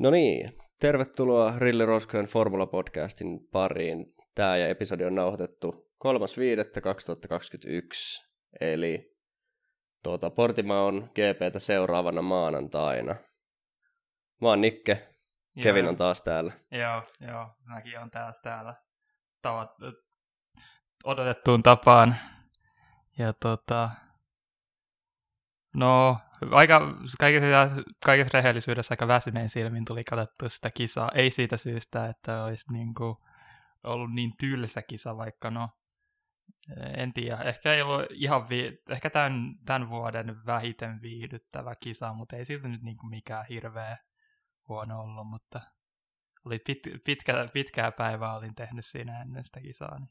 No niin, tervetuloa Rille Roskojen Formula-podcastin pariin. Tämä ja episodi on nauhoitettu 3.5.2021, eli Portimão on GP:tä seuraavana maanantaina. Mä oon Nikke, joo. Kevin on taas täällä. Joo, mäkin on taas täällä odotettuun tapaan. Ja no, kaikessa rehellisyydessä aika väsyneen silmin tuli katsottua sitä kisaa. Ei siitä syystä, että olisi ollut niin tylsä kisa, vaikka en tiedä. Ehkä ei ollut ihan ehkä tämän vuoden vähiten viihdyttävä kisa, mutta ei silti nyt mikään hirveä huono ollut, mutta oli pitkää päivää olin tehnyt siinä ennen sitä kisaa. Niin.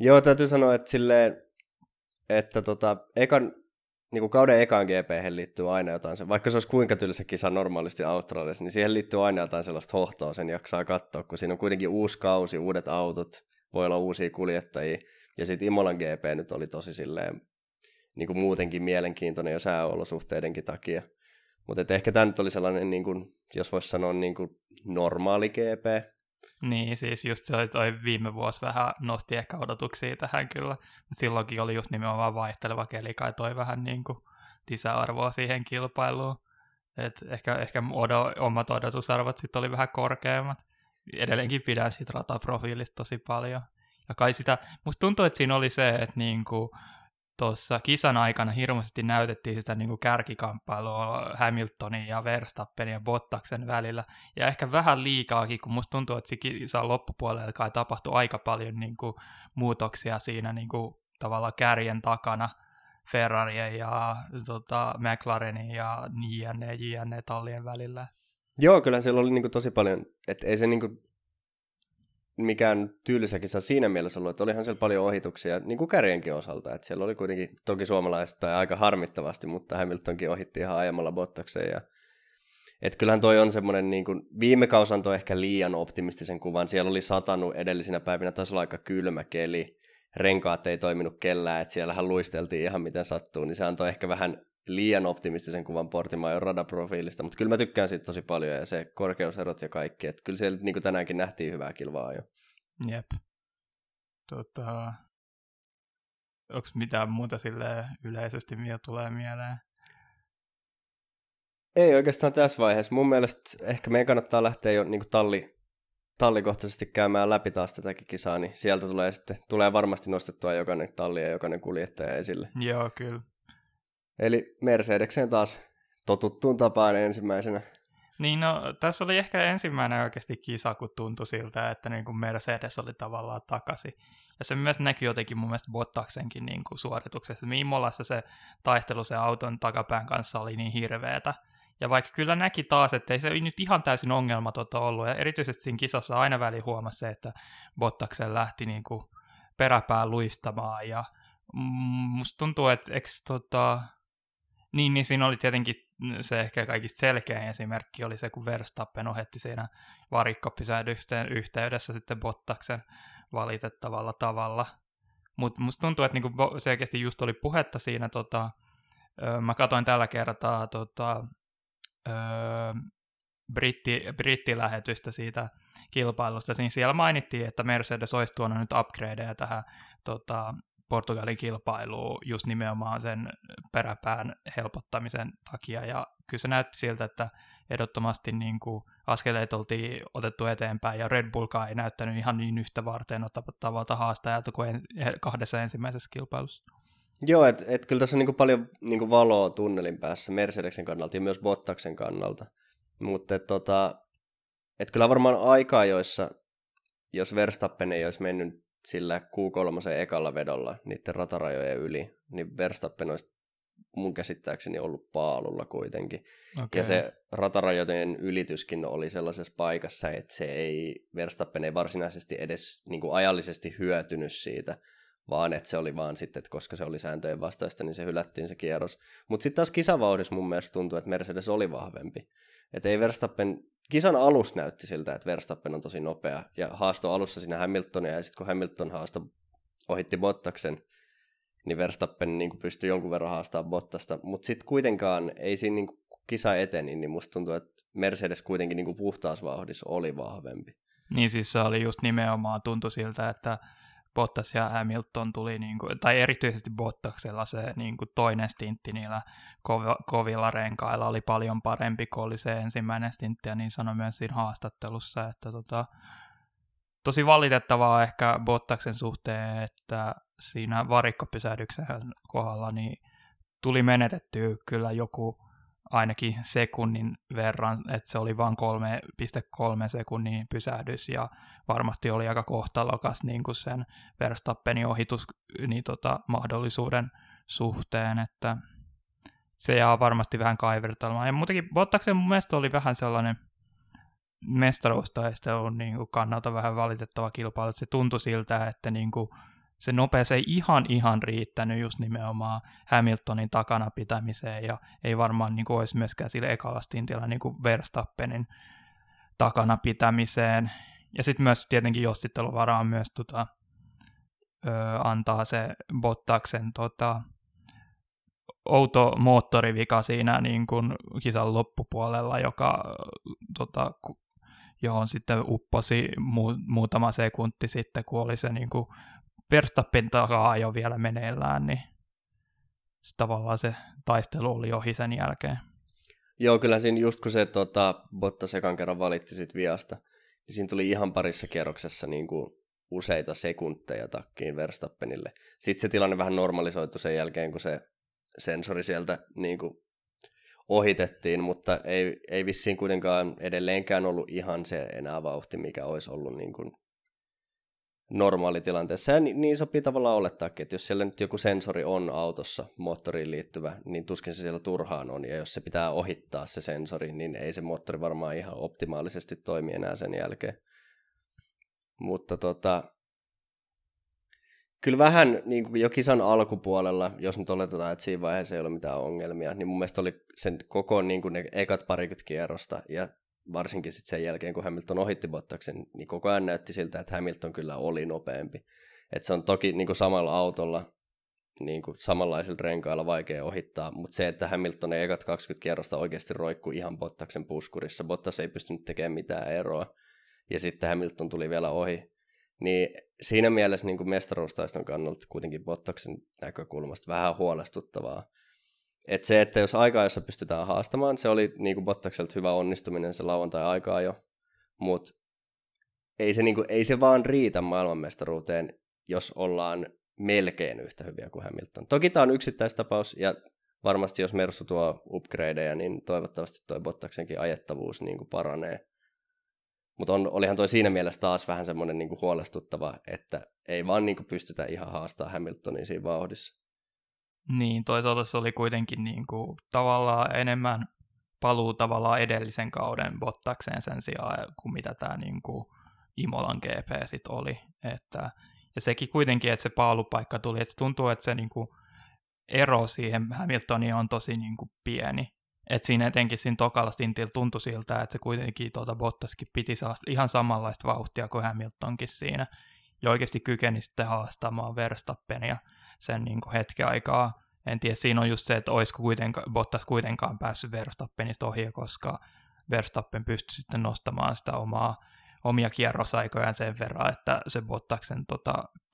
Joo, täytyy sanoa, että silleen, että kauden ekaan GP:hen liittyy aina jotain, vaikka se olisi kuinka tylsä kisa normaalisti Australiassa, niin siihen liittyy aina jotain sellaista hohtoa, sen jaksaa katsoa, kun siinä on kuitenkin uusi kausi, uudet autot, voi olla uusia kuljettajia, ja sitten Imolan GP nyt oli tosi silleen, muutenkin mielenkiintoinen jo sääolosuhteidenkin takia. Mutta ehkä tämä nyt oli sellainen, jos voisi sanoa, normaali GP. Niin, siis just se toi viime vuosi vähän nosti ehkä odotuksia tähän kyllä. Silloinkin oli just nimenomaan vaihteleva keli, kai toi vähän lisäarvoa siihen kilpailuun. Et ehkä omat odotusarvot sitten oli vähän korkeammat. Edelleenkin pidän siitä rataprofiilista tosi paljon. Ja kai sitä, musta tuntuu, että siinä oli se, että tuossa kisan aikana hirveästi näytettiin sitä kärkikamppailua Hamiltonin ja Verstappenin ja Bottaksen välillä. Ja ehkä vähän liikaakin, kun musta tuntuu, että se kisan loppupuolella kai tapahtui aika paljon muutoksia siinä tavallaan kärjen takana. Ferrarien ja McLarenin ja JNE tallien välillä. Joo, kyllä siellä oli tosi paljon, että ei se mikään tylsä kisa siinä mielessä ollut, että olihan siellä paljon ohituksia, kärjenkin osalta, että siellä oli kuitenkin toki suomalaista ja aika harmittavasti, mutta Hamiltonkin ohitti ihan ajamalla Bottakseen. Että kyllähän toi on semmoinen, viime kausi antoi ehkä liian optimistisen kuvan, siellä oli satanut edellisinä päivinä, taisi olla aika kylmä keli, renkaat ei toiminut kellään, että siellähän luisteltiin ihan miten sattuu, niin se antoi ehkä vähän liian optimistisen kuvan Portimaon radaprofiilista, mutta kyllä mä tykkään siitä tosi paljon ja se korkeuserot ja kaikki, että kyllä siellä tänäänkin nähtiin hyvää kilvaa jo. Jep. Onko mitään muuta yleisesti mitä tulee mieleen? Ei oikeastaan tässä vaiheessa. Mun mielestä ehkä meidän kannattaa lähteä jo tallikohtaisesti käymään läpi taas tätäkin kisaa, niin sieltä tulee varmasti nostettua jokainen talli ja jokainen kuljettaja esille. Joo, kyllä. Eli Mercedekseen taas totuttuun tapaan ensimmäisenä. Niin tässä oli ehkä ensimmäinen oikeasti kisa, kun tuntui siltä, että Mercedes oli tavallaan takaisin. Ja se myös näkyy jotenkin mun mielestä Bottaksenkin suorituksessa. Imolassa se taistelu sen auton takapään kanssa oli niin hirveetä. Ja vaikka kyllä näki taas, että ei se nyt ihan täysin ongelmatonta ollut. Ja erityisesti siinä kisassa aina väliin huomasi se, että Bottaksen lähti peräpään luistamaan. Ja musta tuntuu, että niin siinä oli tietenkin se ehkä kaikista selkeä esimerkki oli se, kun Verstappen ohetti siinä varikkopysähdyksen yhteydessä sitten Bottaksen valitettavalla tavalla. Mutta musta tuntuu, että selkeästi just oli puhetta siinä, mä katsoin tällä kertaa brittilähetystä siitä kilpailusta, niin siellä mainittiin, että Mercedes olisi tuonut nyt upgradeja tähän Portugalin kilpailu just nimenomaan sen peräpään helpottamisen takia, ja kyllä se näytti siltä, että ehdottomasti askeleet oltiin otettu eteenpäin, ja Red Bullkaan ei näyttänyt ihan niin yhtä varten ottavalta haastajalta kuin kahdessa ensimmäisessä kilpailussa. Joo, että kyllä tässä on paljon valoa tunnelin päässä Mercedesen kannalta ja myös Bottaksen kannalta, mutta et kyllä varmaan aikaa, joissa jos Verstappen ei olisi mennyt sillä Q3 ekalla vedolla niiden ratarajojen yli, niin Verstappen olisi mun käsittääkseni ollut paalulla kuitenkin. Okay. Ja se ratarajojen ylityskin oli sellaisessa paikassa, että Verstappen ei varsinaisesti edes ajallisesti hyötynyt siitä, vaan että se oli vaan sitten, että koska se oli sääntöjen vastaista, niin se hylättiin se kierros. Mutta sitten taas kisavauhdissa mun mielestä tuntuu, että Mercedes oli vahvempi. Että ei Verstappen... Kisan alus näytti siltä, että Verstappen on tosi nopea ja haastoi alussa siinä Hamiltonia, ja sitten kun Hamilton ohitti Bottaksen, niin Verstappen pystyi jonkun verran haastamaan Bottasta, mutta sitten kuitenkaan ei siinä kisa eteni, niin musta tuntuu, että Mercedes kuitenkin niin kuin puhtaas vauhdissa oli vahvempi. Niin siis se oli just nimenomaan, tuntui siltä, että Bottas ja Hamilton tuli, niin kuin, tai erityisesti Bottaksella se niin kuin toinen stintti niillä kovilla renkailla oli paljon parempi kuin oli se ensimmäinen stintti, ja niin sanoi myös siinä haastattelussa, että tosi valitettavaa ehkä Bottaksen suhteen, että siinä varikkopysähdyksen kohdalla niin tuli menetetty kyllä joku ainakin sekunnin verran, että se oli vain 3,3 sekunnin pysähdys, ja varmasti oli aika kohtalokas niin kuin sen Verstappenin ohitus niin mahdollisuuden suhteen, että se jää varmasti vähän kaivertelmaan. Ja muutenkin Bottaksen mun mielestä oli vähän sellainen mestaruustaistelun niin kuin kannalta vähän valitettava kilpailu, että se tuntui siltä, että niin kuin se nopeus ei ihan riittänyt just nimenomaan Hamiltonin takana pitämiseen, ja ei varmaan niin kuin olisi myöskään sillä ekalla stintillä niin kuin Verstappenin takana pitämiseen. Ja sitten myös tietenkin jossitteluvaraa myös antaa se Bottaksen outo moottorivika siinä niin kuin kisan loppupuolella, joka johon sitten upposi muutama sekunti sitten, kun oli se niin kuin Verstappen takaa jo vielä meneillään, niin tavallaan se taistelu oli ohi sen jälkeen. Joo, kyllä siinä just kun se Bottas ekan kerran valitti sit viasta, niin siinä tuli ihan parissa kierroksessa niin kuin useita sekunteja takkiin Verstappenille. Sitten se tilanne vähän normalisoitu sen jälkeen, kun se sensori sieltä niin kuin ohitettiin, mutta ei vissiin kuitenkaan edelleenkään ollut ihan se enää vauhti, mikä olisi ollut niin kuin normaalitilanteessa, ja niin sopii tavallaan olettaakin, että jos siellä nyt joku sensori on autossa, moottoriin liittyvä, niin tuskin se siellä turhaan on, ja jos se pitää ohittaa se sensori, niin ei se moottori varmaan ihan optimaalisesti toimi enää sen jälkeen. Mutta kyllä vähän niin kuin jo kisan alkupuolella, jos nyt oletetaan, että siinä vaiheessa ei ole mitään ongelmia, niin mun mielestä oli sen koko niin kuin ne ekat parikymmentä kierrosta, ja varsinkin sitten sen jälkeen, kun Hamilton ohitti Bottaksen, niin koko ajan näytti siltä, että Hamilton kyllä oli nopeampi. Että se on toki niin kuin samalla autolla, niin kuin samanlaisilla renkailla vaikea ohittaa, mutta se, että Hamilton ei ekat 20 kierrosta oikeasti roikkui ihan Bottaksen puskurissa, Bottas ei pystynyt tekemään mitään eroa, ja sitten Hamilton tuli vielä ohi, niin siinä mielessä niin kuin mestaruustaiston kannalta kuitenkin Bottaksen näkökulmasta vähän huolestuttavaa. Että se, että jos aikaa, jossa pystytään haastamaan, se oli niin kuin Bottakselta hyvä onnistuminen se lauantai-aikaa jo, mutta ei se vaan riitä maailmanmestaruuteen, jos ollaan melkein yhtä hyviä kuin Hamilton. Toki tämä on yksittäistapaus, ja varmasti jos Mersu tuo upgradeja, niin toivottavasti tuo Bottaksenkin ajettavuus niin kuin paranee. Mutta olihan toi siinä mielessä taas vähän semmoinen niin kuin huolestuttava, että ei vaan niin kuin pystytä ihan haastamaan Hamiltonia siinä vauhdissa. Niin, toisaalta se oli kuitenkin niin kuin tavallaan enemmän paluu tavallaan edellisen kauden Bottakseen sen sijaan, kuin mitä tämä niin kuin Imolan GP sitten oli. Ja sekin kuitenkin, että se paalupaikka tuli, että se tuntuu, että se niin kuin ero siihen Hamiltoniin on tosi niin kuin pieni. Että siinä etenkin siinä tokalla stintillä tuntui siltä, että se kuitenkin Bottaskin piti ihan samanlaista vauhtia kuin Hamiltonkin siinä. Ja oikeasti kykeni sitten haastamaan Verstappenia sen niin kuin hetken aikaa. En tiedä, siinä on just se, että olisiko Bottas kuitenkaan päässyt Verstappenista ohi, koska Verstappen pystyi sitten nostamaan sitä omia kierrosaikojaan sen verran, että se Bottaksen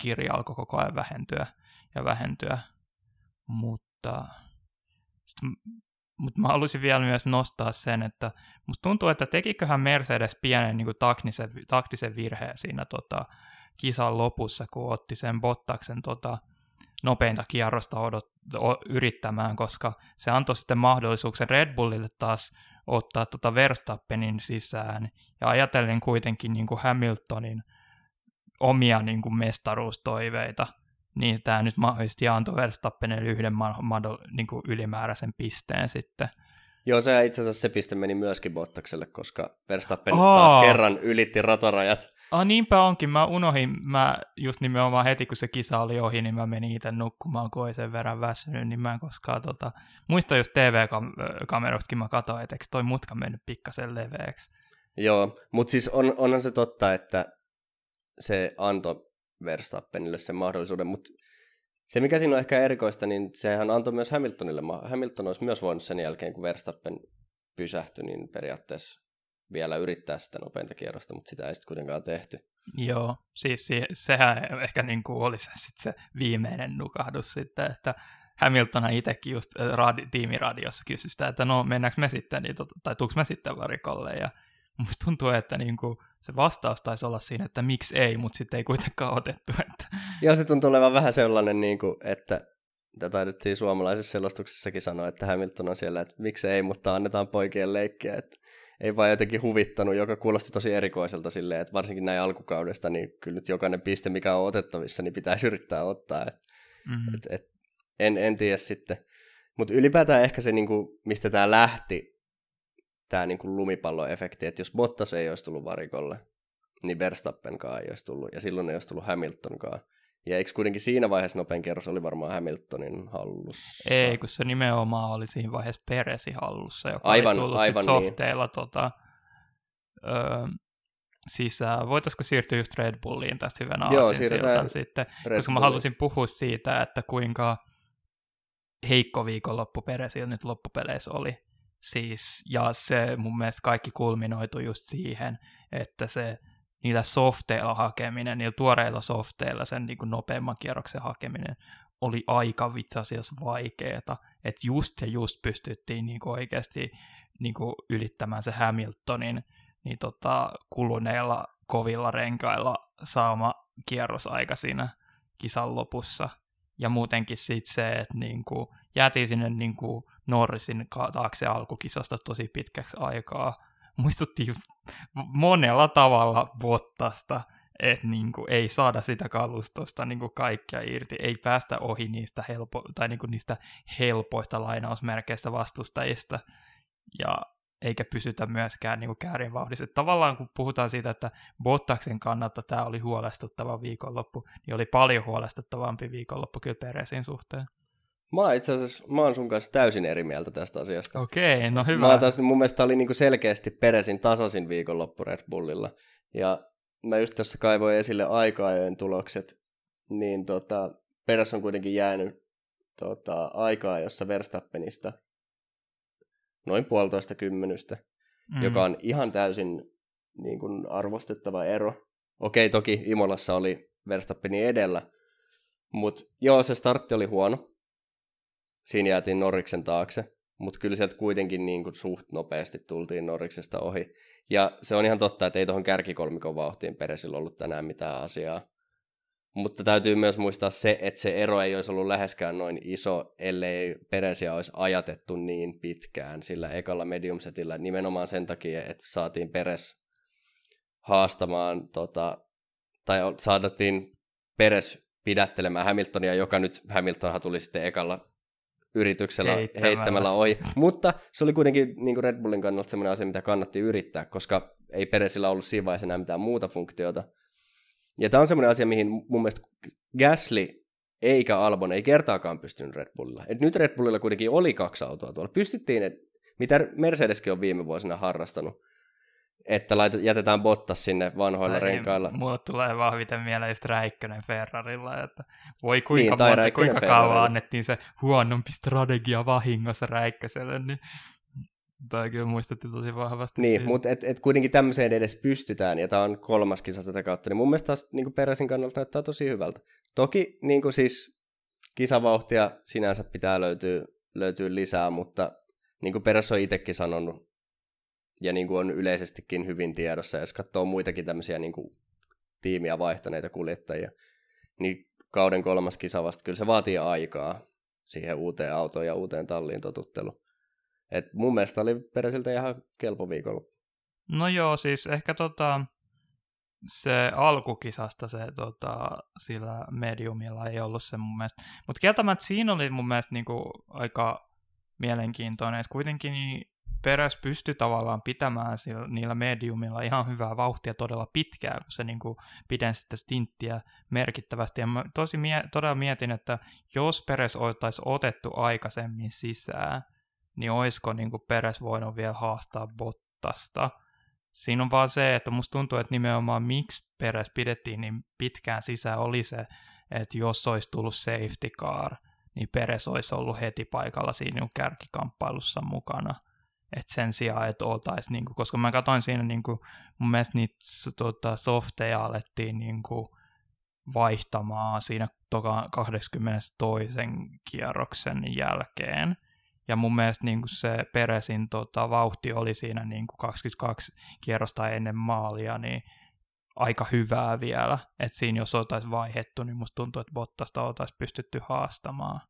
kirja alkoi koko ajan vähentyä. Mutta mä haluaisin vielä myös nostaa sen, että musta tuntuu, että tekiköhän Mercedes pienen niin kuin taktisen virheen siinä kisan lopussa, kun otti sen Bottaksen nopeinta kierrosta yrittämään, koska se antoi sitten mahdollisuuksen Red Bullille taas ottaa Verstappenin sisään, ja ajatellen kuitenkin niin kuin Hamiltonin omia niin kuin mestaruustoiveita, niin tämä nyt mahdollisesti antoi Verstappenille yhden niin kuin ylimääräisen pisteen sitten. Joo, se itse asiassa se piste meni myöskin Bottakselle, koska Verstappen taas kerran ylitti ratarajat. Niinpä onkin, mä unohdin, mä just nimenomaan heti kun se kisa oli ohi, niin mä menin itse nukkumaan, kun ei sen verran väsynyt, niin mä en koskaan muista jos TV-kamerostakin mä katsoin, että eikö toi mutka mennyt pikkasen leveäksi. Joo, mutta siis onhan se totta, että se antoi Verstappenille sen mahdollisuuden, mutta Se, mikä siinä on ehkä erikoista, niin sehän antoi myös Hamiltonille. Hamilton olisi myös voinut sen jälkeen, kun Verstappen pysähtyi, niin periaatteessa vielä yrittää sitä nopeinta kierrosta, mutta sitä ei sitten kuitenkaan tehty. Joo, siis sehän ehkä niin kuin olisi sitten se viimeinen nukahdus sitten, että Hamiltonhan itsekin just tiimiradiossa kysyi sitä, että no mennäänkö me sitten, tai tuuks me sitten varikolle, ja musta tuntuu, että niinku se vastaus taisi olla siinä, että miksi ei, mutta sitten ei kuitenkaan otettu. Että. Joo, se tuntuu olevan vähän sellainen, niinku, että taidettiin suomalaisessa selostuksessakin sanoa, että Hamilton on siellä, että miksi ei, mutta annetaan poikien leikkiä, että ei vaan jotenkin huvittanut, joka kuulosti tosi erikoiselta silleen, että varsinkin näin alkukaudesta, niin kyllä nyt jokainen piste, mikä on otettavissa, niin pitäisi yrittää ottaa. Mm-hmm. En tiedä sitten. Mutta ylipäätään ehkä se, niinku, mistä tämä lähti, tämä niinku lumipalloefekti, että jos Bottas ei olisi tullut varikolle, niin Verstappenkaan ei olisi tullut, ja silloin ei olisi tullut Hamiltonkaan. Ja eikö kuitenkin siinä vaiheessa nopein kierros oli varmaan Hamiltonin hallussa? Ei, kun se nimenomaan oli siinä vaiheessa Perezin hallussa, joka aivan, ei tullut aivan softeilla niin. Sisään. Voitaisiko siirtyä just Red Bulliin tästä hyvänä asiansiltaan sitten? Koska mä halusin puhua siitä, että kuinka heikko viikonloppu Perezillä nyt loppupeleissä oli. Siis, ja se mun mielestä kaikki kulminoitu just siihen, että se niillä softeilla hakeminen, niillä tuoreilla softeilla sen niin kuin nopeamman kierroksen hakeminen oli aika vitsi asiassa vaikeeta. Että just pystyttiin niin kuin oikeasti niin kuin ylittämään se Hamiltonin niin kuluneilla kovilla renkailla saama kierrosaika siinä kisan lopussa. Ja muutenkin sitten se, että niinku jäätiin sinne niinku Norrisin taakse alkukisasta tosi pitkäksi aikaa. Muistuttiin monella tavalla Bottasta, että niinku ei saada sitä kalustosta niinku kaikkea irti, ei päästä ohi niistä, niistä helpoista lainausmerkeistä vastustajista, ja eikä pysytä myöskään niinku käärin vauhdissa. Tavallaan kun puhutaan siitä, että Bottaksen kannalta tämä oli huolestuttava viikonloppu, niin oli paljon huolestuttavampi viikonloppu kyllä Perezin suhteen. Mä oon sun kanssa täysin eri mieltä tästä asiasta. Okei, no hyvä. Mun mielestä tämä oli niinku selkeästi Perezin tasaisin viikonloppu Red Bullilla. Ja mä just tässä kaivoin esille aika-ajojen tulokset, niin Perez on kuitenkin jäänyt aikaa, jossa Verstappenista noin 1,5 kymmenystä, joka on ihan täysin niin kuin arvostettava ero. Okei, toki Imolassa oli Verstappeni edellä, mutta joo, se startti oli huono. Siinä jäätiin Norriksen taakse, mutta kyllä sieltä kuitenkin niin kuin suht nopeasti tultiin Norriksesta ohi. Ja se on ihan totta, että ei tuohon kärkikolmikon vauhtiin Perezillä ollut tänään mitään asiaa. Mutta täytyy myös muistaa se, että se ero ei olisi ollut läheskään noin iso, ellei Perezia olisi ajatettu niin pitkään sillä ekalla mediumsetillä. Nimenomaan sen takia, että saatiin Perez haastamaan, tai saadattiin Perez pidättelemään Hamiltonia, joka nyt Hamiltonhan tuli sitten ekalla yrityksellä heittämällä ohi. Mutta se oli kuitenkin niin kuin Red Bullin kannalta sellainen asia, mitä kannatti yrittää, koska ei Perezillä ollut siinä vaiheessa enää mitään muuta funktiota. Ja tämä on semmoinen asia, mihin mun mielestä Gasly eikä Albon ei kertaakaan pystynyt Red Bullilla. Et nyt Red Bullilla kuitenkin oli 2 autoa tuolla. Pystyttiin, mitä Mercedeskin on viime vuosina harrastanut, että jätetään Bottas sinne vanhoilla renkailla. Mulle tulee vahviten mieleen just Räikkönen Ferrarilla, että voi kuinka kauan annettiin se huonompi strategia vahingossa Räikköselle, niin tai kyllä muistettiin tosi vahvasti. Niin, mutta kuitenkin tämmöiseen edes pystytään, ja tämä on 3. kisa tätä kautta, niin mun mielestä taas niin Perezin kannalta näyttää tosi hyvältä. Toki niin kuin siis kisavauhtia sinänsä pitää löytyä lisää, mutta niin kuin Perez on itsekin sanonut, ja niin kuin on yleisestikin hyvin tiedossa, jos katsoo muitakin tämmöisiä niin kuin tiimiä vaihtaneita kuljettajia, niin kauden 3. kisa vasta kyllä se vaatii aikaa siihen uuteen autoon ja uuteen talliin totuttelu. Et mun mielestä oli Pereziltä ihan kelpo viikonloppu. No joo, siis ehkä se alkukisasta se sillä mediumilla ei ollut se mun mielestä. Mutta kieltämättä siinä oli mun mielestä niinku aika mielenkiintoinen, että kuitenkin Perez pystyi tavallaan pitämään niillä mediumilla ihan hyvää vauhtia todella pitkään, kun se niinku piden sitä stinttiä merkittävästi. Ja mä todella mietin, että jos Perez oltaisi otettu aikaisemmin sisään, niin olisiko niin kuin Perez voinut vielä haastaa Bottasta. Siinä on vaan se, että musta tuntuu, että nimenomaan miksi Perez pidettiin niin pitkään sisään oli se, että jos olisi tullut safety car, niin Pérez olisi ollut heti paikalla siinä kärkikamppailussa mukana. Et sen sijaan, että oltaisiin, niinku, koska mä katsoin siinä, niinku, mun mielestä niitä softeja alettiin niinku, vaihtamaan siinä 22. kierroksen jälkeen. Ja mun mielestä niin se Pérezin vauhti oli siinä niin 22 kierrosta ennen maalia niin aika hyvää vielä. Et siinä jos oltaisiin vaihdettu, niin musta tuntuu, että Bottasta oltaisiin pystytty haastamaan.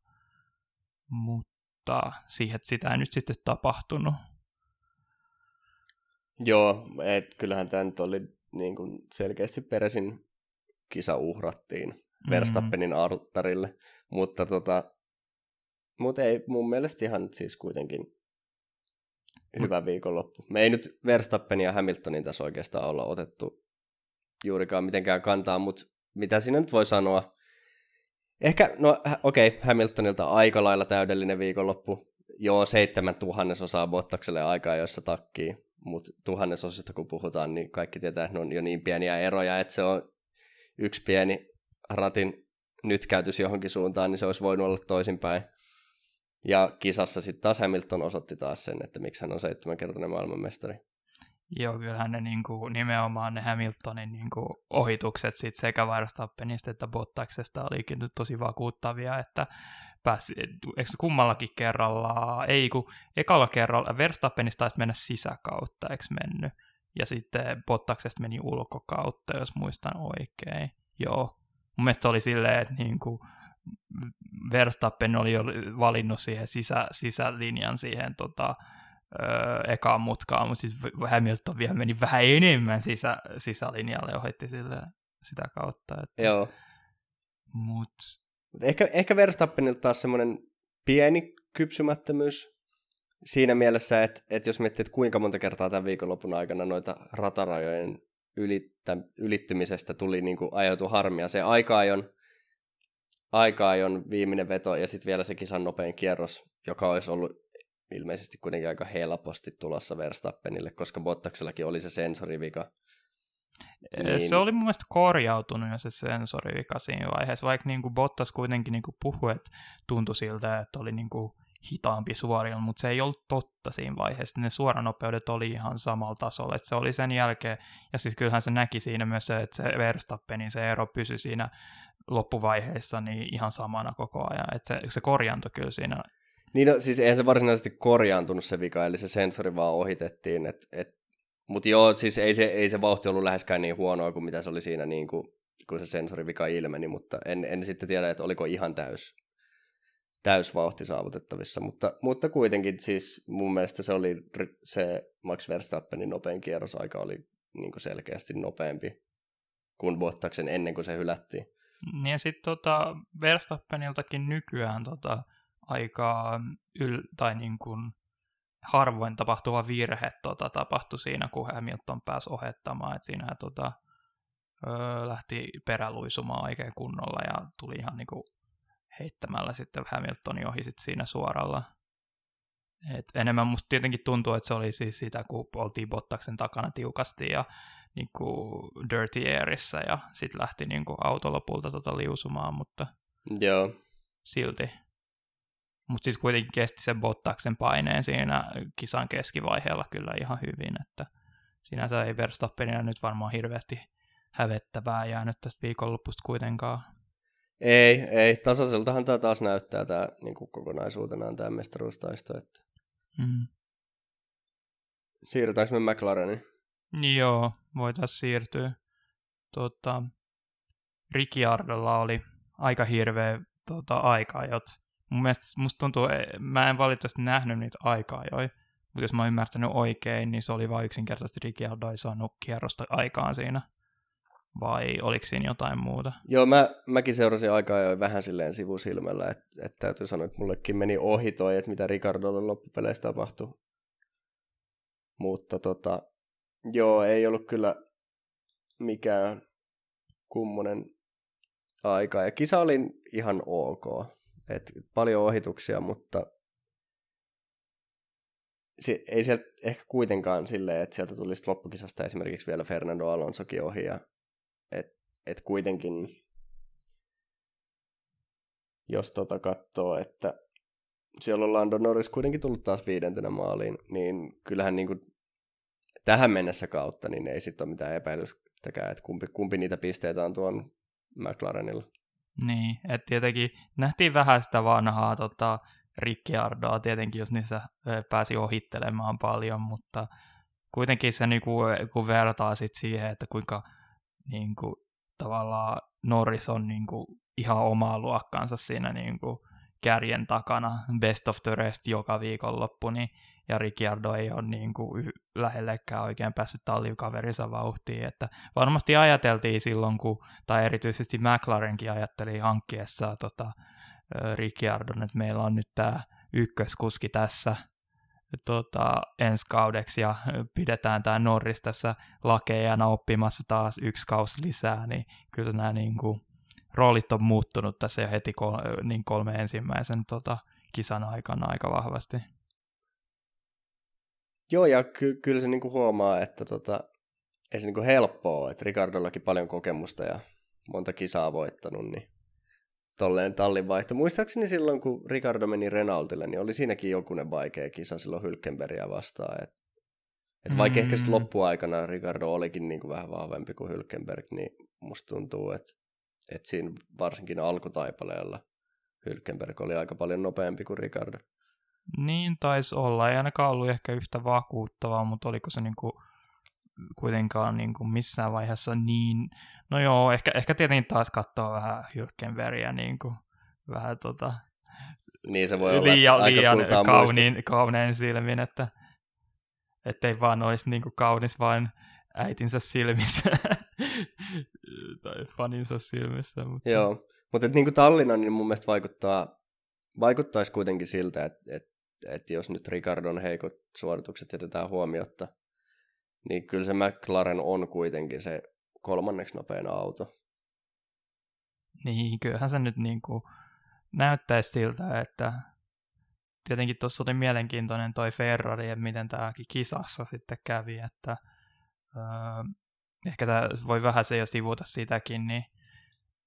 Mutta siihen, sitä ei nyt sitten tapahtunut. Joo, et kyllähän tämä nyt oli niin selkeästi Pérezin kisa uhrattiin Verstappenin alttarille, mutta mut ei mun mielestä ihan siis kuitenkin hyvä viikonloppu. Me ei nyt Verstappenia ja Hamiltonin tässä oikeastaan olla otettu juurikaan mitenkään kantaa, mutta mitä siinä nyt voi sanoa? Ehkä, no okei, Hamiltonilta aika lailla täydellinen viikonloppu. Joo, 7/1000 Bottakselle aikaa, jossa takkii, mutta 1000:sista kun puhutaan, niin kaikki tietää, että ne on jo niin pieniä eroja, että se on yksi pieni ratin nyt käytys johonkin suuntaan, niin se olisi voinut olla toisinpäin. Ja kisassa sitten taas Hamilton osoitti taas sen, että miksi hän on 7-kertainen maailmanmestari. Joo, kyllähän ne niinku, nimenomaan ne Hamiltonin niinku, ohitukset sit sekä Verstappenista että Bottaksesta olikin nyt tosi vakuuttavia, että pääsi, eikö kummallakin kerralla, ei kun ekalla kerralla, Verstappenista taisi mennä sisäkautta, eikö mennyt? Ja sitten Bottaksesta meni ulkokautta, jos muistan oikein. Joo. Mun mielestä oli silleen, että niinku Verstappen oli jo valinnut siihen sisälinjan siihen ekaan mutkaan, mutta siis Hamilton vielä meni vähän enemmän sisälinjalle ja ohitti sitä kautta. Että. Joo. Mut ehkä Verstappenilta taas semmoinen pieni kypsymättömyys siinä mielessä, että jos miettii, että kuinka monta kertaa tämän viikonlopun aikana noita ratarajojen ylittymisestä tuli niin kuin aiheutu harmia. Se aika-ajon viimeinen veto ja sitten vielä se kisan nopein kierros, joka olisi ollut ilmeisesti kuitenkin aika helposti tulossa Verstappenille, koska Bottaksellakin oli se sensorivika. Niin. Se oli mun mielestä korjautunut jo se sensorivika siinä vaiheessa, vaikka niin kuin Bottas kuitenkin niin kuin puhui, että tuntui siltä, että oli niin kuin hitaampi suorilla, mutta se ei ollut totta siinä vaiheessa. Ne suoranopeudet oli ihan samalla tasolla, että se oli sen jälkeen, ja siis kyllähän se näki siinä myös se, että se Verstappenin se ero pysyi siinä loppuvaiheessa niin ihan samana koko ajan, että se korjaantui kyllä siinä. Niin no, siis eihän se varsinaisesti korjaantunut se vika, eli se sensori vaan ohitettiin, mutta joo, siis ei se vauhti ollut läheskään niin huonoa kuin mitä se oli siinä, niin kun se sensorivika ilmeni, mutta en sitten tiedä, että oliko ihan täys vauhti saavutettavissa, mutta kuitenkin siis mun mielestä se oli se Max Verstappenin nopein kierrosaika oli niin kuin selkeästi nopeampi kuin Bottaksen ennen kuin se hylättiin. Ja sitten Verstappeniltakin nykyään aika tai niin kuin harvoin tapahtuva virhe tapahtui siinä, kun Hamilton pääsi ohettamaan, että siinähän lähti peräluisumaan oikein kunnolla ja tuli ihan niin kuin heittämällä sitten Hamiltonin ohi sit siinä suoralla. Et enemmän musta tietenkin tuntuu, että se oli siis sitä, kun oltiin Bottaksen takana tiukasti ja niinku dirty airissä ja sitten lähti niinku auto lopulta liusumaan, mutta joo. Silti. Mutta sitten kuitenkin kesti sen Bottaksen paineen siinä kisan keskivaiheella kyllä ihan hyvin, että sinänsä ei Verstappenina nyt varmaan hirveästi hävettävää jäänyt tästä viikonlopusta kuitenkaan. Ei. Tasaiseltahan tämä taas näyttää tämä niin kuin kokonaisuutenaan tämä mestaruustaisto. Että. Mm. Siirrytäänkö me McLareniin? Joo, voitaisiin siirtyä. Ricciardolla oli aika hirveä aika-ajot. Mun mielestä musta tuntuu, mä en valitettavasti nähnyt niitä aika-ajoja, mutta jos mä oon ymmärtänyt oikein, niin se oli vain yksinkertaisesti Ricciardo ei saanut kierrosta aikaan siinä. Vai oliko siinä jotain muuta? Joo, mäkin seurasin aikaa jo vähän silleen sivusilmällä, että täytyy sanoa, että mullekin meni ohi toi, että mitä Ricardolle loppupeleissä tapahtui. Mutta joo, ei ollut kyllä mikään kummonen aika. Ja kisa oli ihan ok. Et paljon ohituksia, mutta ei sieltä ehkä kuitenkaan silleen, että sieltä tuli loppukisasta esimerkiksi vielä Fernando Alonsokin ohi ja et kuitenkin jos katsoo, että siellä on Lando Norris kuitenkin tullut taas 5. maaliin, niin kyllähän niin kuin tähän mennessä kautta niin ei sitten ole mitään epäilystäkään, että kumpi niitä pisteitä on tuon McLarenilla. Niin, että tietenkin nähtiin vähän sitä vanhaa Ricciardoa tietenkin, jos niissä pääsi ohittelemaan paljon, mutta kuitenkin se niinku, kun vertaa sit siihen, että kuinka niinku, tavallaan Norris on niinku, ihan omaa luokkaansa siinä niinku, kärjen takana, best of the rest joka viikonloppu, niin, ja Ricciardo ei ole niinku, lähellekään oikein päässyt tallikaverinsa vauhtiin. Että varmasti ajateltiin silloin, tai erityisesti McLarenkin ajatteli hankkiessaan Ricciardon, että meillä on nyt tämä ykköskuski tässä ensi kaudeksi ja pidetään tämä Norris tässä lakeena oppimassa taas yksi kausi lisää, niin kyllä nämä niinku, roolit on muuttunut tässä jo heti kolme ensimmäisen kisan aikana aika vahvasti. Joo, ja kyllä se niinku huomaa, että ei se niinku helppoa, että Ricardollakin paljon kokemusta ja monta kisaa voittanut, niin tolleen tallinvaihto. Muistaakseni silloin, kun Ricardo meni Renaultille, niin oli siinäkin jokunen vaikea kisa silloin Hülkenbergia vastaan. Et vaikka ehkä sitten loppuaikana Ricardo olikin niinku vähän vahvempi kuin Hülkenberg, niin musta tuntuu, että siinä varsinkin alkutaipaleella Hülkenberg oli aika paljon nopeampi kuin Ricardo. Niin taisi olla. Ei ainakaan ollut ehkä yhtä vakuuttavaa, mutta oliko se niinku kuitenkaan niinku missään vaiheessa niin... No joo, ehkä tietenkin taas katsoa vähän Hülkenbergia niinku, vähän niin se voi olla liian kauniin silmin, että ei vaan olisi niinku kaunis vain äitinsä silmissä tai faninsa silmissä. Mutta... Joo, mutta niinku Tallinna niin mun mielestä vaikuttaisi kuitenkin siltä, että jos nyt Ricardon heikot suoritukset jätetään huomiotta, niin kyllä se McLaren on kuitenkin se 3. nopein auto. Niin, kyllähän se nyt niinku näyttäisi siltä, että tietenkin tuossa oli mielenkiintoinen toi Ferrari, että miten tämäkin kisassa sitten kävi, että ehkä tämä voi vähän se jo sivuta sitäkin, niin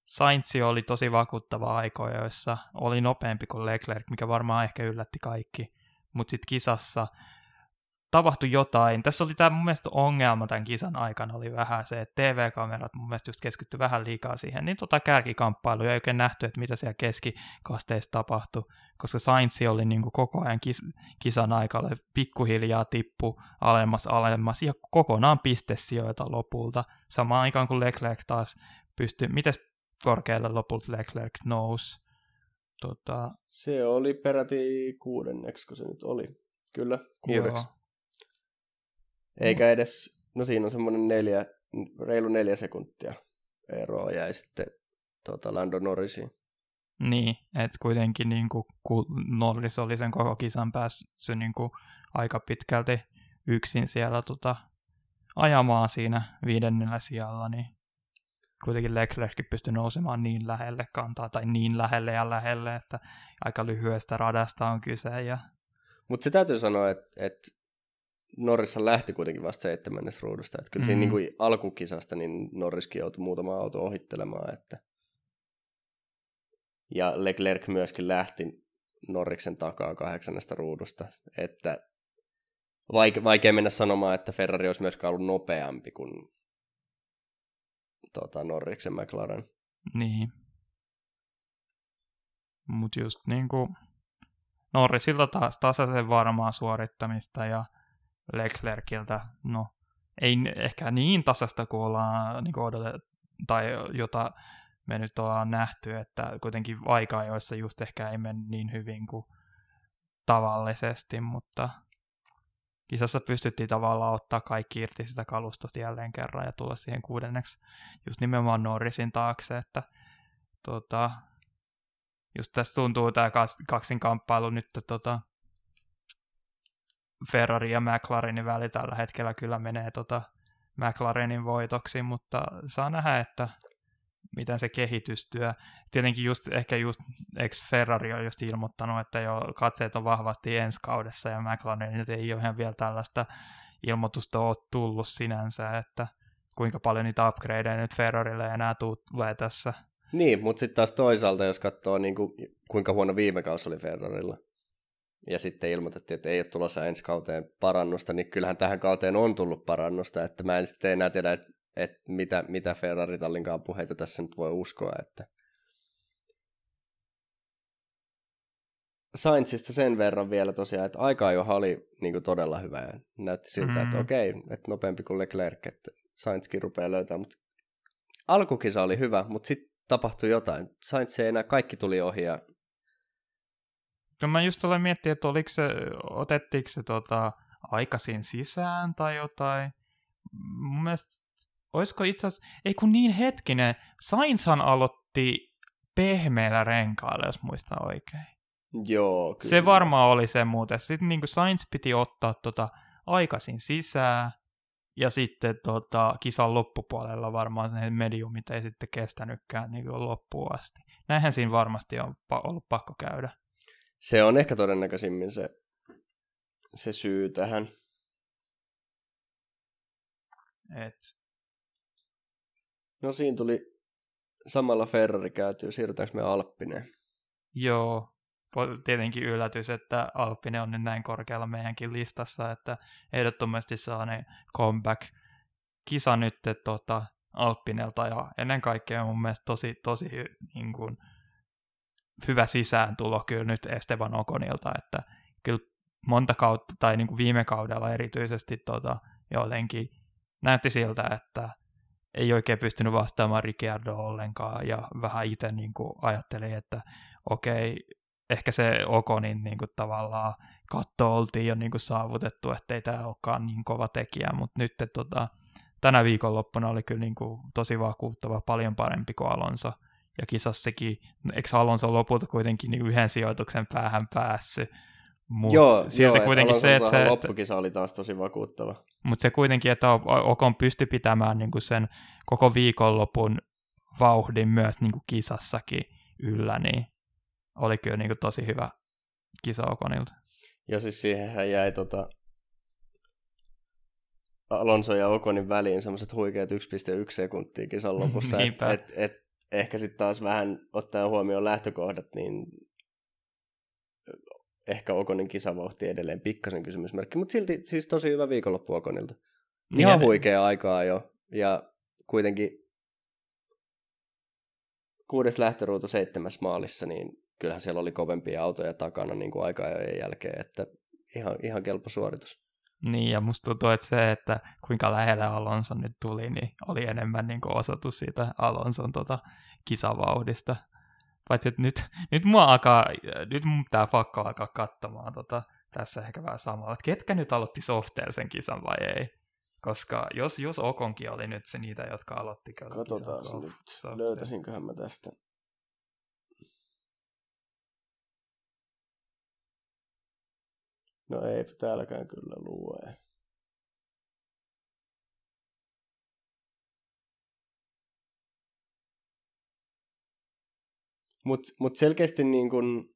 Sainz oli tosi vakuuttava aikoja, joissa oli nopeampi kuin Leclerc, mikä varmaan ehkä yllätti kaikki, mutta sitten kisassa tapahtui jotain. Tässä oli tämä mun mielestä ongelma tämän kisan aikana oli vähän se, että TV-kamerat mun mielestä just keskittyi vähän liikaa siihen, niin kärkikamppailuja ei oikein nähty, että mitä siellä keskikasteessa tapahtui, koska Sainz oli niin kuin koko ajan kisan aikana pikkuhiljaa tippu alemmas ja kokonaan pistesijoilta lopulta, samaan aikaan kuin Leclerc taas pystyi, mites korkealle lopulta Leclerc nousi? Se oli peräti 6, kun se nyt oli. Kyllä, 6. Joo. Eikä edes, no siinä on semmoinen reilu 4 sekuntia eroa jäi sitten Lando Norrisiin. Niin, että kuitenkin niin kun Norris oli sen koko kisan päässyt niin aika pitkälti yksin siellä ajamaan siinä 5. sijalla, niin kuitenkin Leclerckin pystyi nousemaan niin lähelle kantaa tai niin lähelle ja lähelle, että aika lyhyestä radasta on kyse. Ja... Mutta se täytyy sanoa, että Norrishan lähti kuitenkin vasta 7. ruudusta, että kyllä siinä niin kuin alkukisasta niin Norriskin joutui muutama auto ohittelemaan, että ja Leclerc myöskin lähti Norriksen takaa 8. ruudusta, että vaikea mennä sanomaan, että Ferrari olisi myöskään ollut nopeampi kuin Norriksen McLaren. Niin. Mut just niinku Norrisilta taas tasaisen varmaa suorittamista ja Leclerciltä, no ei ehkä niin tasasta kuin ollaan niin tai jota me nyt ollaan nähty, että kuitenkin aikaa, joissa just ehkä ei mene niin hyvin kuin tavallisesti, mutta kisassa pystyttiin tavallaan ottaa kaikki irti sitä kalustosta jälleen kerran ja tulla siihen 6. just nimenomaan Norrisin taakse, että just tässä tuntuu tämä kaksinkamppailu nyt Ferrari ja McLarenin väli tällä hetkellä kyllä menee McLarenin voitoksi, mutta saa nähdä, että miten se kehitystyö. Tietenkin ehkä Ferrari on just ilmoittanut, että jo katseet on vahvasti ensi kaudessa ja McLarenilta ei ole ihan vielä tällaista ilmoitusta ole tullut sinänsä, että kuinka paljon niitä upgradeja nyt Ferrarille enää tulee tässä Niin, mutta sitten taas toisaalta, jos katsoo niin kuin, kuinka huono viime kausi oli Ferrarilla, ja sitten ilmoitettiin, että ei ole tulossa ensi kauteen parannusta, niin kyllähän tähän kauteen on tullut parannusta, että mä en sitten enää tiedä, että mitä Ferrari-tallinkaan puheita tässä nyt voi uskoa, että Sainzista sen verran vielä tosiaan, että aikaa johan oli niin kuin todella hyvä ja näytti siltä, että okei, että nopeampi kuin Leclerc, että Sainzkin rupeaa löytämään, mutta alkukisa oli hyvä, mutta sitten tapahtui jotain. Sainz ei enää, kaikki tuli ohi ja no mä just olen miettinyt, että otettiinko se aikaisin sisään tai jotain. Mun mielestä, olisiko itse asiassa, ei kun niin hetkinen, Sainzhan aloitti pehmeällä renkaalla, jos muistan oikein. Joo, kyllä. Se varmaan oli se muuten. Sitten niin kuin Sainz piti ottaa aikaisin sisään ja sitten kisan loppupuolella varmaan ne mediumit ei sitten kestänytkään niin kuin loppuun asti. Näinhän siinä varmasti on ollut pakko käydä. Se on ehkä todennäköisimmin se syy tähän. No siinä tuli samalla Ferrari käytyy. Siirrytäänkö me Alppineen? Joo. Tietenkin yllätys, että Alpine on nyt näin korkealla meidänkin listassa, että ehdottomasti sellainen comeback-kisa nyt Alpinelta ja ennen kaikkea mun mielestä tosi niin kuin hyvä sisääntulo kyllä nyt Esteban Oconilta, että kyllä monta kautta tai niin kuin viime kaudella erityisesti jotenkin näytti siltä, että ei oikein pystynyt vastaamaan Ricciardoa ollenkaan ja vähän itse niin kuin ajattelin, että okei, ehkä se Oconin niin kuin tavallaan katto oltiin jo niin kuin saavutettu, ettei tämä olekaan niin kova tekijä, mutta nyt tänä viikonloppuna oli kyllä niin kuin tosi vakuuttava, paljon parempi kuin Alonso. Ja kisassakin, eikö Alonso lopulta kuitenkin niin yhden sijoituksen päähän päässyt? Sieltä kuitenkin se, että se loppukisa oli taas tosi vakuuttava. Mutta se kuitenkin, että Ocon pystyi pitämään niin kuin sen koko viikonlopun vauhdin myös niin kuin kisassakin yllä, niin oli kyllä niin kuin tosi hyvä kisa Oconilta. Ja siis siihenhän jäi Alonso ja Oconin väliin semmoiset huikeat 1,1 sekuntia kisan lopussa. Ehkä sitten taas vähän ottaen huomioon lähtökohdat, niin ehkä Oconin kisavauhti edelleen pikkasen kysymysmerkki, mutta silti siis tosi hyvä viikonloppu Oconilta. Ihan huikea aikaa jo, ja kuitenkin 6. lähtöruutu 7. maalissa, niin kyllähän siellä oli kovempia autoja takana niin kuin aika-ajojen jälkeen, että ihan kelpo suoritus. Niin, ja musta tuntuu, että se, että kuinka lähellä Alonso nyt tuli, niin oli enemmän niin kuin osoitus siitä Alonson kisavauhdista. Paitsi, että nyt mun pitää pakko alkaa katsomaan tässä ehkä vähän samalla, että ketkä nyt aloitti softeilla sen kisan vai ei. Koska jos Oconkin oli nyt se niitä, jotka aloitti kyllä kisan softeilla. Katsotaan nyt, löytäisinköhän mä tästä. No eipä täälläkään kyllä lue. Mut selkeästi niin kun,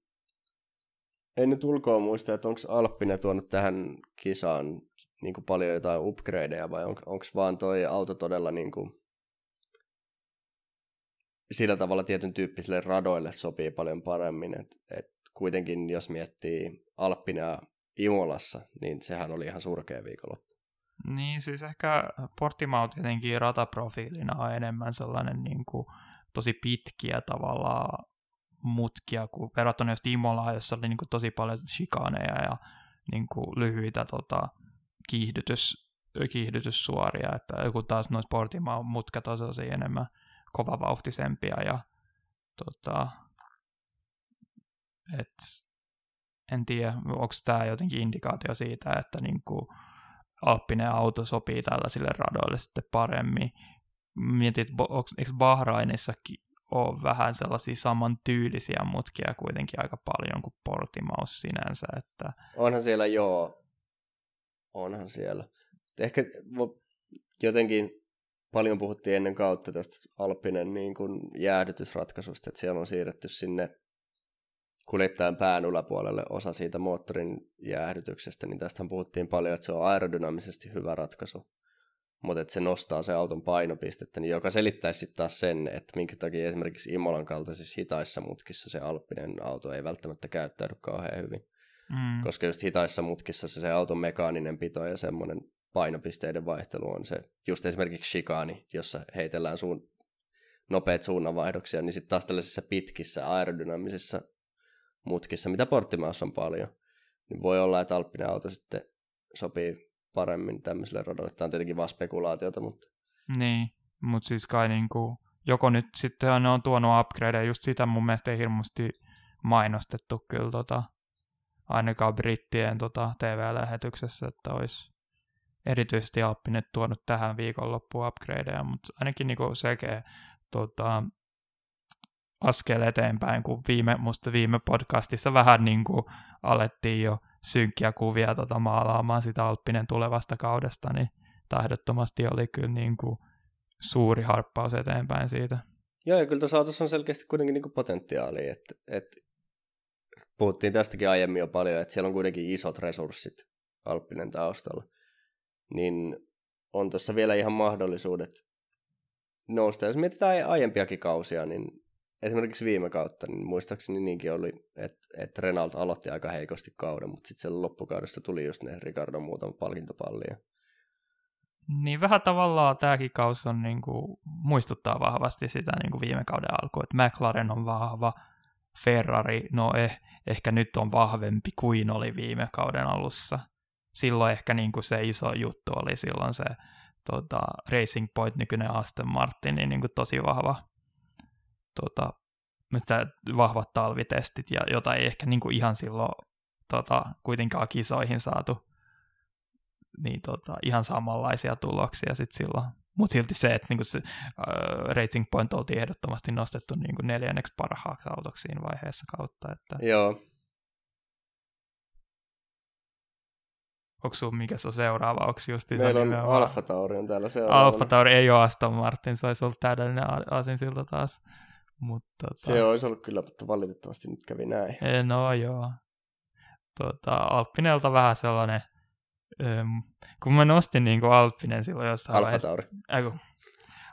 en nyt ulkoa muista, että onko Alppine tuonut tähän kisaan niin kun paljon jotain upgradeja vai onko vaan toi auto todella niin kun, sillä tavalla tietyn tyyppisille radoille sopii paljon paremmin. Et kuitenkin jos miettii Alppinea Imolassa, niin sehän oli ihan surkea viikonloppu. Niin, siis ehkä Portimão tietenkin rataprofiilina on enemmän sellainen niin kuin, tosi pitkiä tavallaan mutkia, kun verrattuna just Imolaa, jossa oli niin kuin, tosi paljon shikaneja ja niin kuin, lyhyitä kiihdytyssuoria, että kun taas noissa Portimão mutkat on tosi enemmän kovavauhtisempia ja en tiedä, onko tämä jotenkin indikaatio siitä, että niinku alppinen auto sopii tällaisille radoille sitten paremmin. Mietin, että eikö Bahrainissakin ole vähän sellaisia samantyylisiä mutkia kuitenkin aika paljon kuin Portimão sinänsä. Että onhan siellä, joo. Onhan siellä. Ehkä jotenkin paljon puhuttiin ennen kautta tästä alppinen niin kuin jäähdytysratkaisusta, että siellä on siirretty sinne kuljettajan pään yläpuolelle osa siitä moottorin jäähdytyksestä, niin tästähän puhuttiin paljon, että se on aerodynaamisesti hyvä ratkaisu. mutta että se nostaa se auton painopistettä, niin joka selittäisi sitten taas sen, että minkä takia esimerkiksi Imolan kaltaisissa hitaissa mutkissa se Alppinen auto ei välttämättä käyttäydy kauhean hyvin. Mm. Koska just hitaissa mutkissa se auton mekaaninen pito ja semmoinen painopisteiden vaihtelu on se, just esimerkiksi shikaani, jossa heitellään nopeat suunnanvaihdoksia, niin sitten taas tällaisissa pitkissä aerodynaamisissa mutkissa, mitä Portimaossa on paljon, niin voi olla, että Alppinen auto sitten sopii paremmin tämmöiselle radalle. Tämä on tietenkin vaan spekulaatiota, mutta... Niin, mutta siis kai niinku, joko nyt sitten ne on tuonut upgradeja, just sitä mun mielestä ei hirmusti mainostettu kyllä ainakaan brittien TV-lähetyksessä, että olisi erityisesti Alppinen tuonut tähän viikonloppuun upgradeja, mutta ainakin niinku selkeä askel eteenpäin, kun viime podcastissa vähän niin kuin alettiin jo synkkiä kuvia maalaamaan sitä Alppinen tulevasta kaudesta, niin tahdottomasti oli kyllä niin kuin suuri harppaus eteenpäin siitä. Joo, ja kyllä tuossa autossa on selkeästi kuitenkin niin kuin potentiaalia, että puhuttiin tästäkin aiemmin jo paljon, että siellä on kuitenkin isot resurssit Alppinen taustalla, niin on tuossa vielä ihan mahdollisuudet nousta. Jos mietitään aiempiakin kausia, niin esimerkiksi viime kautta, niin muistaakseni niinkin oli, että Renault aloitti aika heikosti kauden, mutta sitten siellä loppukaudessa tuli just ne Ricciardon muutama palkintopallia. Niin vähän tavallaan tämäkin kausi on, niin kuin, muistuttaa vahvasti sitä niin kuin viime kauden alkuun, että McLaren on vahva, Ferrari, no ehkä nyt on vahvempi kuin oli viime kauden alussa. Silloin ehkä niin kuin se iso juttu oli silloin se Racing Point, nykyinen Aston Martin, niin kuin tosi vahva. Vahvat talvitestit, ja jota ei ehkä niinku ihan silloin kuitenkaan kisoihin saatu niin, ihan samanlaisia tuloksia sit silloin. Mutta silti se, että niinku Racing Point oltiin ehdottomasti nostettu niinku 4. parhaaksi autoksi siinä vaiheessa kautta. Että... Joo. Onko sinulla mikä se on seuraava? Meillä on AlphaTauri on täällä seuraava. AlphaTauri ei ole Aston Martin, se olisi ollut täydellinen aasinsilta taas. Mutta, se olisi ollut kyllä, mutta valitettavasti nyt kävi näin. No joo. Alppinelta vähän sellainen, kun mä nostin niin kuin Alppinen silloin jossain AlphaTauri.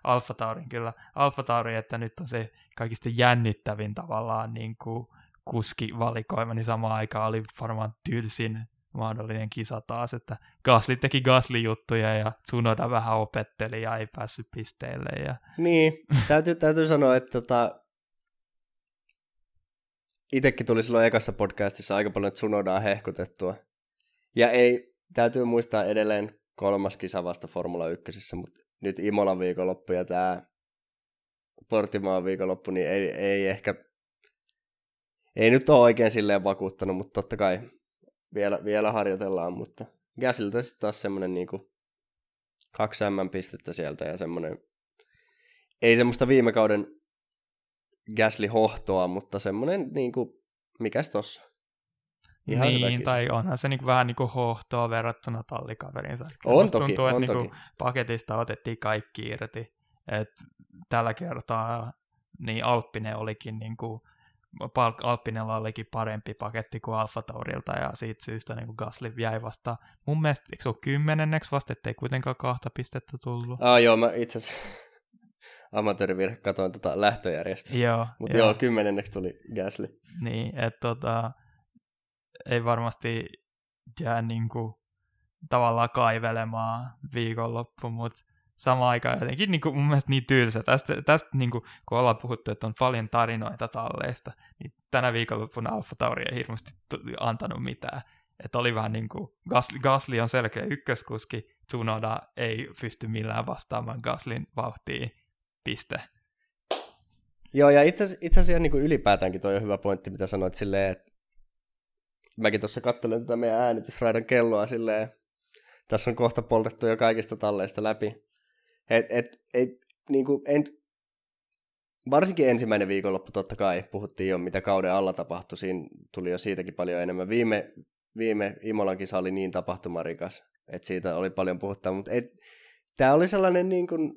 AlphaTaurin kyllä. AlphaTauri, että nyt on se kaikista jännittävin tavallaan niin kuin kuskivalikoima, niin samaan aikaan oli varmaan tylsin mahdollinen kisa taas, että Gasly teki Gasly-juttuja ja Tsunoda vähän opetteli ja ei päässyt pisteille. Ja... Niin, täytyy sanoa, että itsekin tuli silloin ekassa podcastissa aika paljon Tsunodaa hehkutettua. Ja täytyy muistaa edelleen 3. kisa vasta Formula 1, mutta nyt Imolan viikonloppu ja tämä Portimaan viikonloppu, niin ei ehkä, ei nyt ole oikein silleen vakuuttanut, mutta totta kai vielä harjoitellaan, mutta Gaslyltä sitten taas semmoinen niinku 2 M-pistettä sieltä ja semmoinen, ei semmoista viime kauden Gasly-hohtoa, mutta semmoinen niinku, mikäs tossa? Ihan niin, tai onhan se niinku vähän niinku hohtoa verrattuna tallikaveriinsa. On toki, tuntuu, on niinku toki. Paketista otettiin kaikki irti, että tällä kertaa niin Alppinen olikin niinku Alppinella olikin parempi paketti kuin AlphaTaurilta, ja siitä syystä niin Gasly jäi vasta, mun mielestä, eikö se ole 10. vasta, ettei kuitenkaan 2 pistettä tullut. Joo, mä itse asiassa amatöörivirhe katoin lähtöjärjestöstä, mutta joo, 10. tuli Gasly. Niin, että ei varmasti jää niinku tavallaan kaivelemaan viikonloppu, mutta samaan aikaan jotenkin niin kuin mun mielestä niin tylsä. Tästä niin kuin, kun ollaan puhuttu, että on paljon tarinoita talleista, niin tänä viikonloppuna AlphaTauri ei hirveästi antanut mitään. Että oli vähän niin kuin, Gasly on selkeä ykköskuski, Tsunoda ei pysty millään vastaamaan Gaslyn vauhtiin, piste. Joo, ja itse asiassa niin kuin ylipäätäänkin toi on hyvä pointti, mitä sanoit silleen, että mäkin tuossa katselen tätä meidän äänitysraidan kelloa silleen, tässä on kohta poltettu jo kaikista talleista läpi. Varsinkin ensimmäinen viikonloppu totta kai puhuttiin jo, mitä kauden alla tapahtui. Siinä tuli jo siitäkin paljon enemmän. Viime Imolan kisa oli niin tapahtumarikas, että siitä oli paljon puhuttaa. Mutta tämä oli sellainen, niin kuin,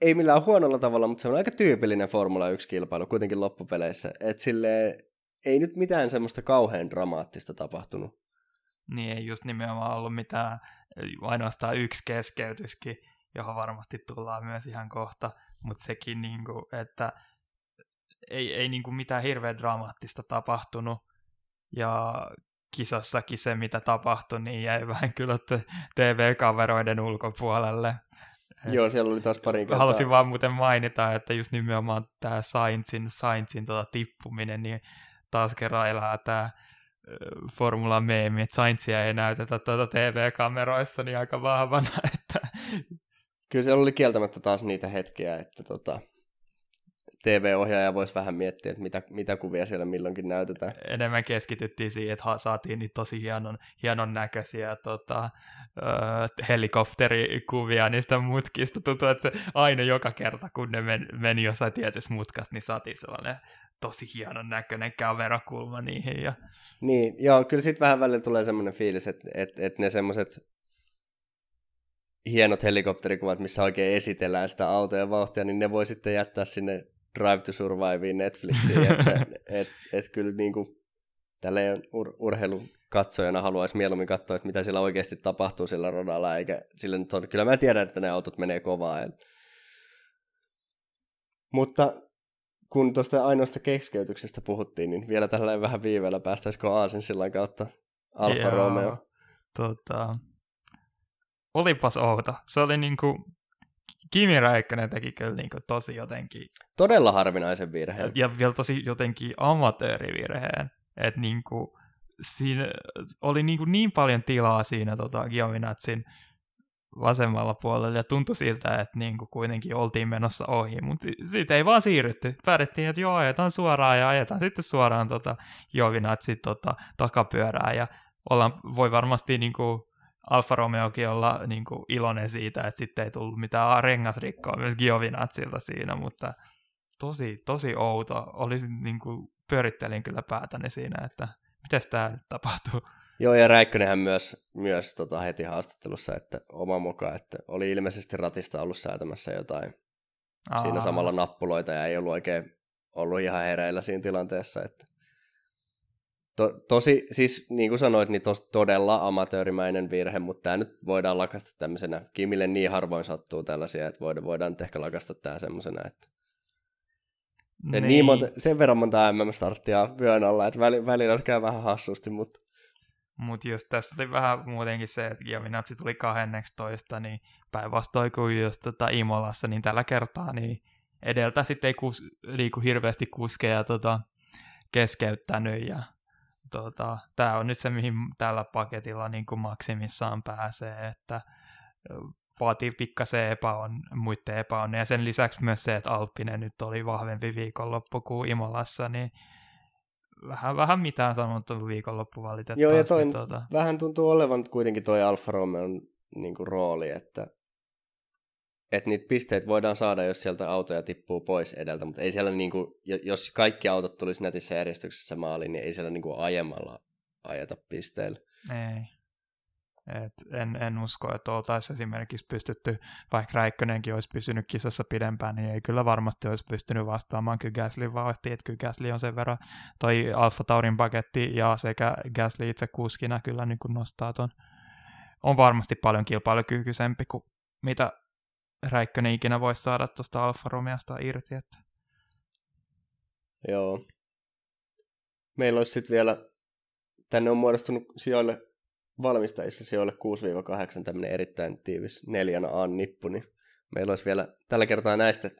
ei millään huonolla tavalla, mutta se on aika tyypillinen Formula 1-kilpailu kuitenkin loppupeleissä. Että silleen ei nyt mitään semmoista kauhean dramaattista tapahtunut. niin ei just nimenomaan ollut mitään, ainoastaan yksi keskeytyskin, johon varmasti tullaan myös ihan kohta, mutta sekin, niinku, että ei niinku mitään hirveän dramaattista tapahtunut, ja kisassakin se, mitä tapahtui, niin jäi vähän kyllä TV-kaveroiden ulkopuolelle. Joo, siellä oli taas pari kertaa. Halusin vaan muuten mainita, että just nimenomaan tämä Sainzin tippuminen, niin taas kerran elää tämä formula-meemi, että Sainzia ei näytetä TV-kameroissa niin aika vahvana. Että... Kyllä siellä oli kieltämättä taas niitä hetkiä, että TV-ohjaaja voisi vähän miettiä, että mitä kuvia siellä milloinkin näytetään. Enemmän keskityttiin siihen, että saatiin niitä tosi hienon näköisiä helikopterikuvia niistä mutkista. Tuntuu, että aina joka kerta, kun ne meni jossain tietyssä mutkassa, niin saatiin sellainen tosi hienon näköinen kamerakulma niihin. Ja... Niin, joo, kyllä sitten vähän välillä tulee semmoinen fiilis, että ne semmoiset hienot helikopterikuvat, missä oikein esitellään sitä autoja vauhtia, niin ne voi sitten jättää sinne Drive to Surviveen Netflixiin, että kyllä niin kuin tälleen urheilukatsojana haluaisi mieluummin katsoa, että mitä siellä oikeasti tapahtuu sillä radalla, eikä sillä nyt on, kyllä mä tiedän, että ne autot menee kovaa. Mutta kun tuosta ainoasta keskeytyksestä puhuttiin, niin vielä tällainen vähän viiveellä päästäisikö aasinsillan kautta Alfa Romeo? Olipas outo. Se oli niinku... Kimi Räikkönen teki kyllä niinku tosi jotenkin... Todella harvinaisen virheen. Ja vielä tosi jotenkin amatöörivirheen. Että niinku... Siinä oli niinku niin paljon tilaa siinä Giovinazzin vasemmalla puolella. Ja tuntui siltä, että niinku kuitenkin oltiin menossa ohi. Mutta siitä ei vaan siirrytty. Päätettiin, että joo, ajetaan suoraan ja ajetaan sitten suoraan Giovinazzin takapyörää. Ja voi varmasti niinku... Alfa Romeokin olla niin kuin iloinen siitä, että sitten ei tullut mitään rengasrikkoa myös Giovinazzilta siinä, mutta tosi outo. Niin kuin, pyörittelin kyllä päätäni siinä, että mitäs tämä nyt tapahtuu. Joo, ja Räikkönenhän myös heti haastattelussa, että oma mukaan, että oli ilmeisesti ratista ollut säätämässä jotain siinä samalla nappuloita ja ei ollut oikein ollut ihan hereillä siinä tilanteessa, että tosi, siis niin kuin sanoit, niin todella amatöörimäinen virhe, mutta tämä nyt voidaan lakasta tämmöisenä. Kimille niin harvoin sattuu tällaisia, että voidaan nyt ehkä lakasta tämä semmoisena, että... Niin monta, sen verran monta MM-starttia vyön alla, että välillä käy vähän hassusti, mutta... Mutta just tässä oli vähän muutenkin se, että Giovinazzi tuli 12, niin päinvastoin kuin just Imolassa, niin tällä kertaa niin edeltä sitten ei liiku hirveästi kuskeja keskeyttänyt ja... Tämä on nyt se, mihin tällä paketilla niin kuin maksimissaan pääsee, että vaatii pikkasen muiden epäonne. Ja sen lisäksi myös se, että Alpine nyt oli vahvempi viikonloppu kuin Imolassa, niin vähän mitään sanottu viikonloppu valitettavasti. Joo, ja vähän tuntuu olevan kuitenkin toi Alfa Romeon niin kuin rooli, että niitä pisteitä voidaan saada, jos sieltä autoja tippuu pois edeltä, mutta ei siellä niinku, jos kaikki autot tulisi nätissä järjestyksessä maaliin, niin ei siellä niinku ajamalla ajeta pisteillä. Ei. En usko, että oltaisiin esimerkiksi pystytty, vaikka Räikkönenkin olisi pysynyt kisassa pidempään, niin ei kyllä varmasti olisi pystynyt vastaamaan kyllä Gaslyn vauhtiin, että kyllä Gasly on sen verran toi AlphaTaurin paketti ja sekä Gasly itse kuskina kyllä niin kuin nostaa ton. On varmasti paljon kilpailukykyisempi kuin mitä Räikkönen ikinä voisi saada tuosta Alfa Romeosta irti. Että... Joo. Meillä olisi sitten vielä, tänne on muodostunut sijoille, valmistajissa sijoille 6-8, tämmöinen erittäin tiivis 4A-nippu, niin meillä olisi vielä tällä kertaa näistä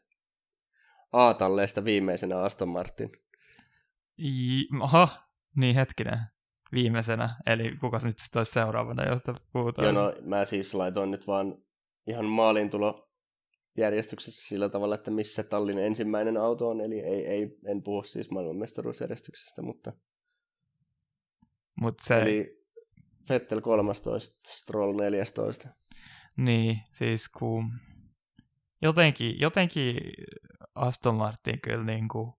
A-talleista viimeisenä Aston Martin. Aha, niin hetkinen. Viimeisenä, eli kukas nyt sitten olisi seuraavana, josta puhutaan? Joo, no mä siis laitoin nyt vaan ihan maalintulo järjestyksessä sillä tavalla, että missä tallin ensimmäinen auto on, eli en puhu siis maailmanmestaruusjärjestyksestä, mutta... se... Eli Vettel 13, Stroll 14. Niin, siis kun jotenkin Aston Martin kyllä niin kuin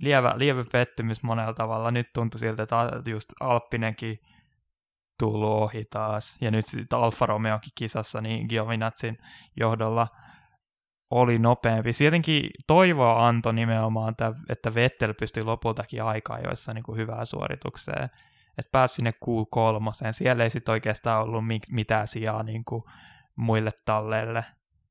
lievä pettymys monella tavalla. Nyt tuntui siltä, että just Alppinenkin tullut ohi taas. Ja nyt sitten Alfa Romeokin kisassa, niin Giovinazzin johdolla oli nopeampi. Tietenkin toivoa antoi nimenomaan, että Vettel pystyi lopultakin aikaa joissa niin kuin hyvää suoritukseen. että pääsi sinne Q3, siellä ei sitten oikeastaan ollut mitään sijaa niin kuin muille talleille.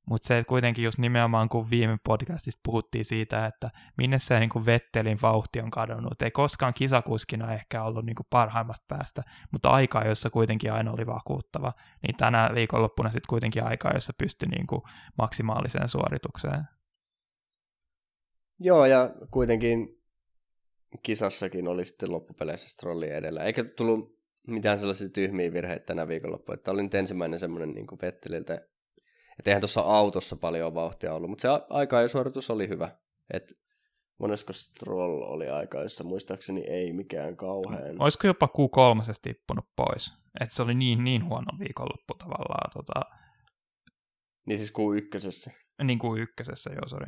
Mutta se kuitenkin just nimenomaan, kun viime podcastissa puhuttiin siitä, että minne se niin Vettelin vauhti on kadonnut. Ei koskaan kisakuskina ehkä ollut niin parhaimmasta päästä, mutta aikaa, jossa kuitenkin aina oli vakuuttava. Niin tänä viikonloppuna sitten kuitenkin aikaa, jossa pystyi niin maksimaaliseen suoritukseen. Joo, ja kuitenkin kisassakin oli sitten loppupeleissä Strollia edellä. Eikä tullut mitään sellaisia tyhmiä virheitä tänä viikonloppuna. Tämä oli nyt ensimmäinen semmoinen niin Vetteliltä. Että eihän tuossa autossa paljon vauhtia ollut, mutta se aika ja suoritus oli hyvä. Et monesko Stroll oli aika, jossa muistaakseni ei mikään kauhean. Olisiko jopa Q3 tippunut pois? Että se oli niin huono viikonloppu tavallaan. Niin siis Q1. Niin Q1, joo, sori.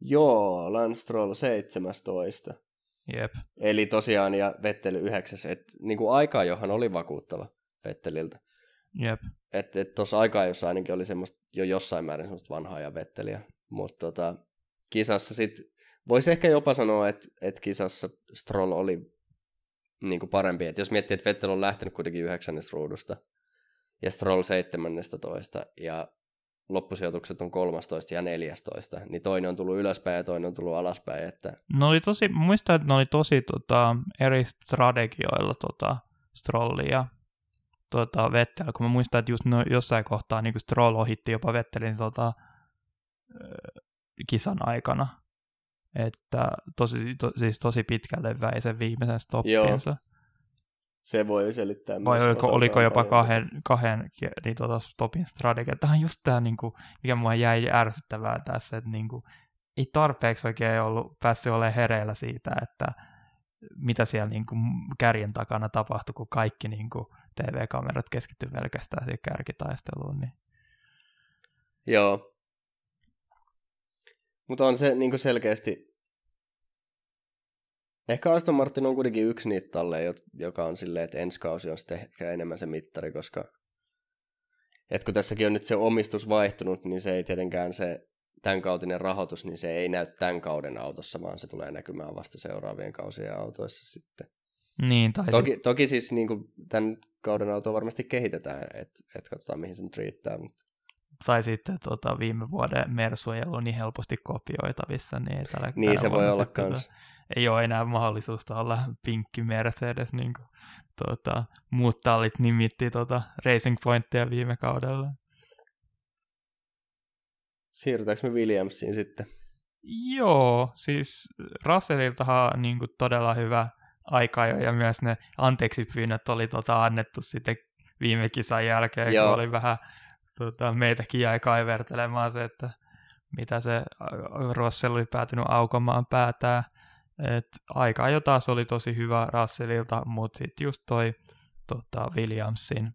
Joo, Lance Stroll 17. Jep. Eli tosiaan, ja Vettel 9. Että niin kuin aikaa, johon oli vakuuttava Vetteliltä. Jep. Että tuossa aikaa, jossa ainakin oli semmoista, jo jossain määrin semmoista vanhaa ja Vetteliä, mutta kisassa sitten, voisi ehkä jopa sanoa, että kisassa Stroll oli niinku parempi, että jos miettii, että Vettel on lähtenyt kuitenkin 9. ruudusta ja Stroll 17 ja loppusijoitukset on 13 ja 14, niin toinen on tullut ylöspäin ja toinen on tullut alaspäin. Että... muistan, että ne oli tosi eri strategioilla Strollia. Vettel, kun mä muistan, että just jossain kohtaa niin Stroll ohitti jopa Vettelin kisan aikana. Että tosi pitkälle väi sen viimeisen stoppinsa. Joo. Se voi selittää. Vai oliko jopa kahden niin, stopin strategia. Tämä on just tämä, niin kuin, mikä mua jäi ärsyttävää tässä, että niin kuin, ei tarpeeksi oikein ollut päässyt olemaan hereillä siitä, että mitä siellä niin kuin, kärjen takana tapahtui, kun kaikki... Niin kuin, TV-kamerat keskitty pelkästään siihen kärkitaisteluun. Niin. Joo. Mutta on se niin selkeästi... Ehkä Aston Martin on kuitenkin yksi niitä talleja, joka on silleen, että ensi kausi on sitten ehkä enemmän se mittari, koska... Et kun tässäkin on nyt se omistus vaihtunut, niin se ei tietenkään se tämänkautinen rahoitus, niin se ei näy tämän kauden autossa, vaan se tulee näkymään vasta seuraavien kausien autoissa sitten. Niin, toki siis niin kuin tämän kauden autoa varmasti kehitetään, että katsotaan mihin sen riittää. Mutta... Tai sitten viime vuoden Mersu ei ollut niin helposti kopioitavissa, niin ei tällä niin se voi olla kans. Ei ole enää mahdollisuutta olla pinkki Mercedes, niin kuin muut tallit nimitti Racing Pointtia viime kaudella. Siirrytäänkö me Williamsiin sitten? Joo, siis Russelliltahan niin kuin todella hyvä... aikaa jo, ja myös ne anteeksipyynnöt oli annettu sitten viime kisan jälkeen, joo. Kun oli vähän meitäkin jäi kaivertelemaan se, että mitä se Russell oli päätynyt aukomaan päätään. Et aikaa jo taas oli tosi hyvä Russellilta, mutta sitten just toi Williamsin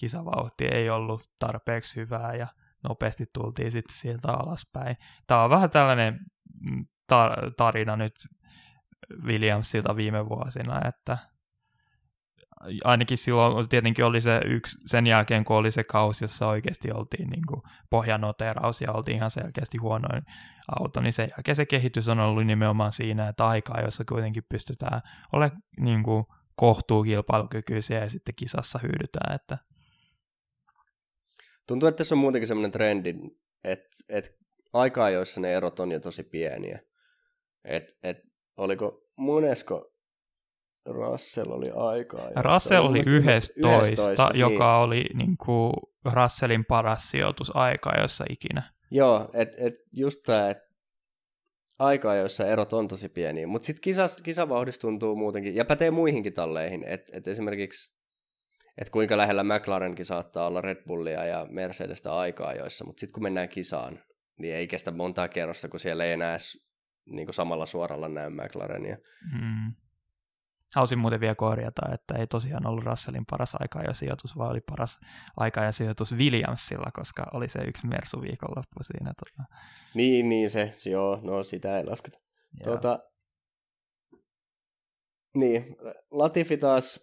kisavauhti ei ollut tarpeeksi hyvää ja nopeasti tultiin sitten sieltä alaspäin. Tämä on vähän tällainen tarina nyt Williamsilta viime vuosina, että ainakin silloin tietenkin oli se yksi, sen jälkeen kun oli se kausi, jossa oikeasti oltiin niin kuin pohjanoteraus ja oltiin ihan selkeästi huonoin auto, niin sen jälkeen se kehitys on ollut nimenomaan siinä, että aikaa, jossa kuitenkin pystytään olemaan niin kuin kohtuukilpailukykyisiä ja sitten kisassa hyydytään. Että... Tuntuu, että tässä on muutenkin sellainen trendi, että aikaa, joissa ne erot on jo tosi pieniä. Oliko monesko Russell oli aikaa? Russell oli 11, joka niin. Oli niin kuin Russellin paras sijoitus aikaa, jossa ikinä. Joo, et just tämä, että aikaa, jossa erot on tosi pieniä. Mutta sitten kisavauhdissa tuntuu muutenkin, ja pätee muihinkin talleihin, että esimerkiksi, että kuinka lähellä McLarenkin saattaa olla Red Bullia ja Mercedestä aikaa, joissa, mutta sitten kun mennään kisaan, niin ei kestä montaa kerrosta, kun siellä ei enää niin kuin samalla suoralla näin McLarenia. Halusin muuten vielä korjata, että ei tosiaan ollut Russellin paras aika ja sijoitus, vaan oli paras aika ja sijoitus Williamsilla, koska oli se yksi Mersu viikonloppu siinä. Niin se, joo, no sitä ei lasketa. Niin, Latifi taas,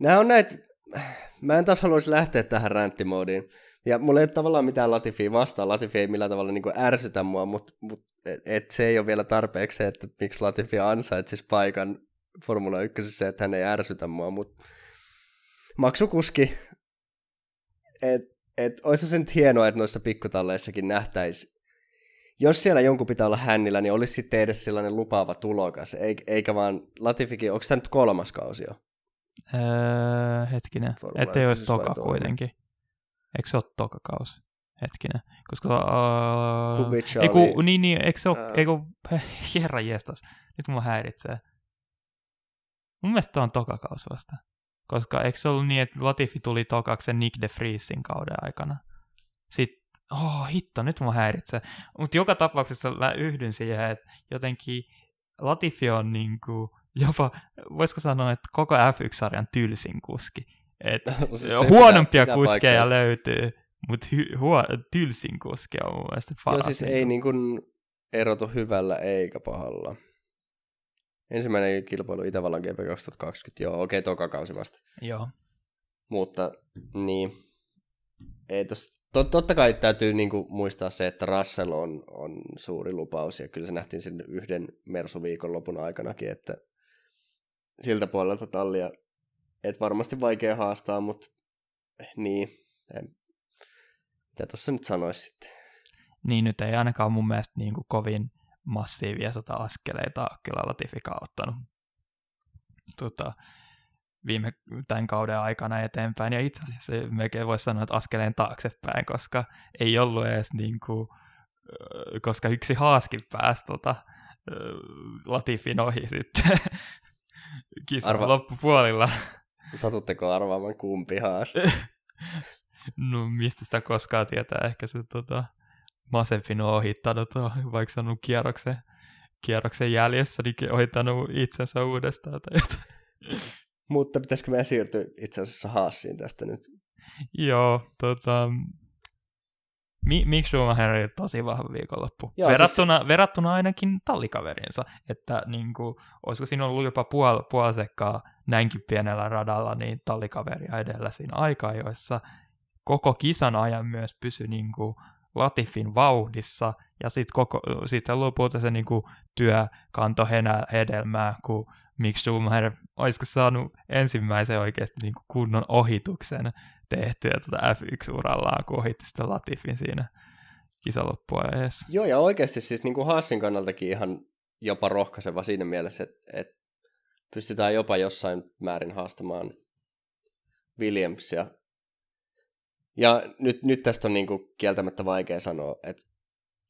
nämä on näitä, mä en taas haluaisi lähteä tähän ränttimoodiin, ja mulla ei ole tavallaan mitään Latifia vastaan, Latifi ei millään tavalla niin kuin ärsytä mua, mutta se ei ole vielä tarpeeksi, että miksi Latifi ansaitsisi paikan Formula 1, että hän ei ärsytä mua, mutta maksukuski, että olisi se nyt hienoa, että noissa pikkutalleissakin nähtäisi, jos siellä jonkun pitää olla hännillä, niin olisi sitten edes sellainen lupaava tulokas, eikä vaan Latifikin, onko tämä nyt kolmas kausi jo? Hetkinen, ettei olisi toka kuitenkin. Eikö se ole toka kausi? Hetkinen, koska... Eiku, niin, eikö se ole... Herran jestas, nyt mua häiritsee. Mun mielestä tämä on toka kausi vasta. Koska eikö se ollut niin, että Latifi tuli tokaksen Nick de Vriesin kauden aikana? Sitten, hitto, nyt mua häiritsee. Mutta joka tapauksessa mä yhdyn siihen, että jotenkin Latifi on niinku jopa, voisiko sanoa, että koko F1-sarjan tylsin kuski. Että huonompia kuskeja löytyy, mutta tylsin kuski on mun mielestä paras. No siis ei niinku erotu hyvällä eikä pahalla. Ensimmäinen kilpailu Itävallan GP 2020, joo, okei, toka kausi vasta. Joo. Mutta, niin, ei totta kai täytyy niinku muistaa se, että Russell on suuri lupaus, ja kyllä se nähtiin sen yhden Mersu-viikon lopun aikanakin, että siltä puolelta tallia, et varmasti vaikea haastaa, mutta niin, mitä tuossa nyt sanoisi sitten? Niin, nyt ei ainakaan mun mielestä niinku kovin massiivia 100 askeleita kyllä Latifika on ottanut tämän kauden aikana eteenpäin, ja itse asiassa melkein voisi sanoa, että askeleen taaksepäin, koska ei ollut edes niinku, koska yksi haaskin pääsi Latifin ohi sitten kisan loppupuolilla. Satutteko arvaamaan kumpi haas? No mistä sitä koskaan tietää, ehkä se Mazepin on ohittanut, vaikka se on ollut kierroksen jäljessä, niin ohittanut itsensä uudestaan tai jotain. Mutta pitäisikö meidän siirtyä itse asiassa Haasiin tästä nyt? Joo, Mick Schumacher oli tosi vahva viikonloppu. Joo, verrattuna ainakin tallikaverinsa, että niinku, olisiko siinä ollut jopa puoli sekkaa näinkin pienellä radalla, niin tallikaveria edellä siinä aikaa, joissa koko kisan ajan myös pysyi niinku Latifin vauhdissa, ja sitten lopulta se niinku työ kantoi hedelmää, kun Mick Schumacher olisiko saanut ensimmäisen oikeasti niinku kunnon ohituksen tehtyä F1-urallaan, kun ohitti sitä Latifin siinä kisaloppuajassa. Joo, ja oikeasti siis niinku Haasin kannaltakin ihan jopa rohkaiseva siinä mielessä, että pystytään jopa jossain määrin haastamaan Williamsia. Ja nyt tästä on niinku kieltämättä vaikea sanoa, että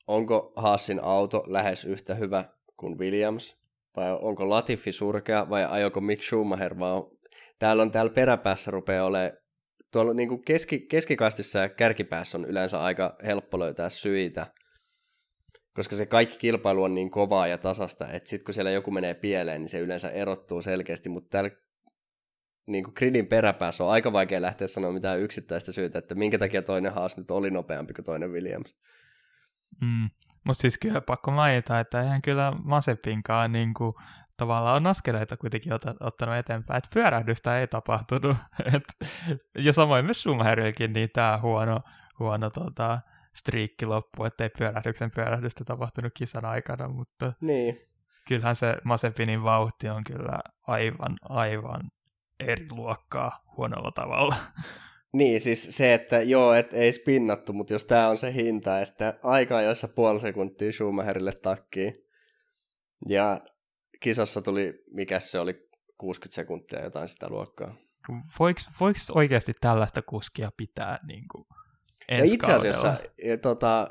onko Haasin auto lähes yhtä hyvä kuin Williams, vai onko Latifi surkea, vai ajoko Mick Schumacher, vaan täällä peräpäässä rupeaa olemaan, tuolla niinku keskikastissa ja kärkipäässä on yleensä aika helppo löytää syitä, koska se kaikki kilpailu on niin kovaa ja tasasta, että sitten kun siellä joku menee pieleen, niin se yleensä erottuu selkeästi, mutta täällä niin gridin peräpäässä on aika vaikea lähteä sanoa mitään yksittäistä syytä, että minkä takia toinen Haas nyt oli nopeampi kuin toinen Williams. Mutta siis kyllä pakko mainita, että eihän kyllä Mazepinkaan niinku, tavallaan on askeleita kuitenkin ottanut eteenpäin, että pyörähdystä ei tapahtunut. Ja samoin myös Schumacherillekin, niin tämä huono striikki loppu, ettei pyörähdystä tapahtunut kisan aikana, mutta niin. Kyllähän se Mazepinin vauhti on kyllä aivan eri luokkaa huonolla tavalla. Niin, siis se, että joo, et ei spinnattu, mutta jos tää on se hinta, että aikaa joissa puoli sekuntia Schumacherille takkiin, ja kisassa tuli, mikä se oli, 60 sekuntia jotain sitä luokkaa. Voiko oikeasti tällaista kuskia pitää niinku ensi itse asiassa kaudella?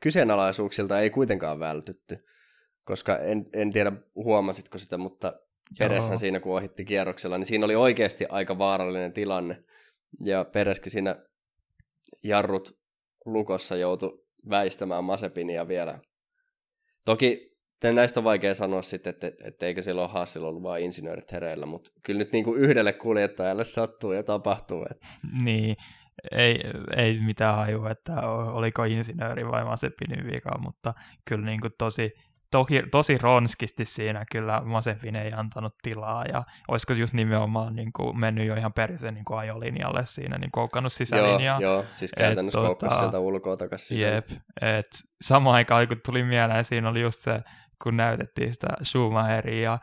Kyseenalaisuuksilta ei kuitenkaan vältytty, koska en tiedä huomasitko sitä, mutta Pérezhän siinä, kun ohitti kierroksella, niin siinä oli oikeasti aika vaarallinen tilanne. Ja Pérezkin siinä jarrut lukossa joutui väistämään Mazepinia vielä. Toki näistä on vaikea sanoa sitten, että eikö silloin Haasilla ollut vaan insinöörit hereillä, mutta kyllä nyt niin kuin yhdelle kuljettajalle sattuu ja tapahtuu. Niin, ei mitään hajua, että oliko insinööri vai Mazepinin vika, mutta kyllä niin kuin tosi ronskisti siinä kyllä Mazepin ei antanut tilaa, ja olisiko just nimenomaan niin kuin mennyt jo ihan perisen niin kuin ajolinjalle siinä, niin koukannut sisälinjaa. Joo, siis käytännössä koukkasi sieltä ulkoa takaisin sisään. Jep, että samaan aikaan kun tuli mieleen, siinä oli just se, kun näytettiin sitä Schumacheria ja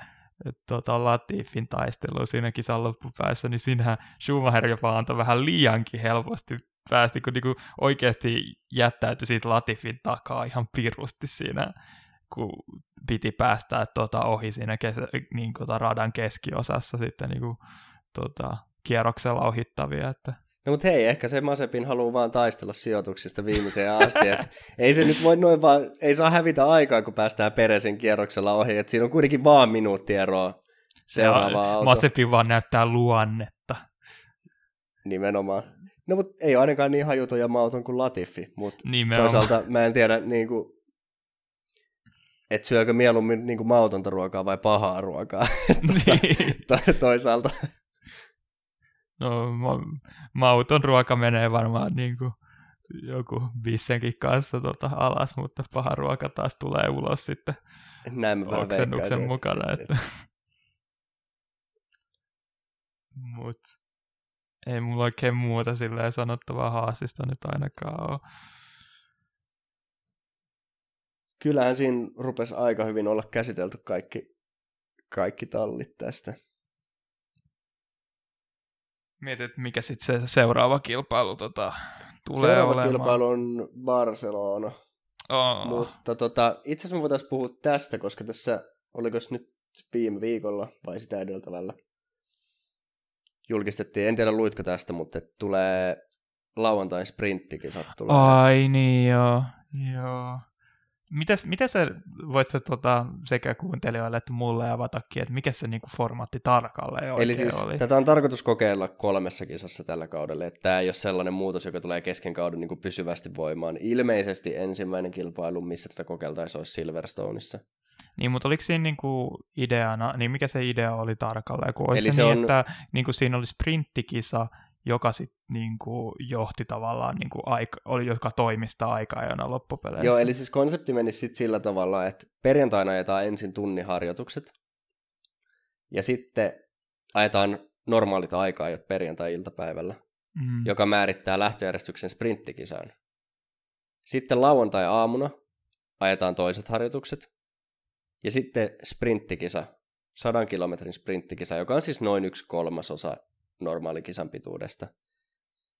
Latifin taistelua siinä kisan loppupäässä, niin siinähän Schumacher jopa antoi vähän liiankin helposti päästi, kun niinku oikeasti jättäytyi siitä Latifin takaa ihan pirusti siinä, kun piti päästää ohi siinä radan keskiosassa sitten niinku kierroksella ohittavia. Että. No mutta hei, ehkä se Mazepin haluaa vaan taistella sijoituksista viimeiseen asti, että ei se nyt voi noin vaan, ei saa hävitä aikaa, kun päästään Perezin kierroksella ohi, että siinä on kuitenkin vaan minuutti eroa seuraavaan autoon. Mazepin vaan näyttää luonnetta. Nimenomaan. No mutta ei ainakaan niin hajutoja mauton kuin Latifi, mutta toisaalta mä en tiedä, niin kuin, että syökö mieluummin niin kuin mautonta ruokaa vai pahaa ruokaa. Toisaalta. No, mauton ruoka menee varmaan niin kuin joku bissenkin kanssa alas, mutta paha ruoka taas tulee ulos sitten oksennuksen mukana. Mutta ei mulla oikein muuta silleen sanottavaa Haasista nyt ainakaan ole. Kyllähän siinä rupesi aika hyvin olla käsitelty kaikki tallit tästä. Mietit, mikä sitten se seuraava kilpailu tulee seuraava olemaan? Seuraava kilpailu on Barcelona. Oh. Mutta itse asiassa me voitaisiin puhua tästä, koska tässä, olikos nyt viime viikolla vai sitä edeltävällä, julkistettiin, en tiedä luitko tästä, mutta tulee lauantain sprinttikisat. Tulee. Ai niin joo. Mitä sä voit sä, sekä kuuntelijoille että mulle avatakin, että mikä se niinku formaatti tarkalleen oikein. Eli siis oli? Tätä on tarkoitus kokeilla 3 kisassa tällä kaudella, että tämä ei ole sellainen muutos, joka tulee kesken kauden niinku pysyvästi voimaan. Ilmeisesti ensimmäinen kilpailu, missä tätä kokeiltaisiin, olisi Silverstoneissa. Niin, mutta oliko siinä niinku ideana, niin mikä se idea oli tarkalleen? Kun eli se niin, on... että niinku siinä oli sprinttikisa, joka sitten niinku johti tavallaan, niinku joka toimistaa aika-ajana loppupeleissä. Joo, eli siis konsepti meni sitten sillä tavalla, että perjantaina ajetaan ensin tunnin harjoitukset, ja sitten ajetaan normaalit aika-ajot perjantai-iltapäivällä, joka määrittää lähtöjärjestyksen sprinttikisaan. Sitten lauantai-aamuna ajetaan toiset harjoitukset, ja sitten sprinttikisa, 100 kilometrin sprinttikisa, joka on siis noin 1/3 normaali kisan pituudesta.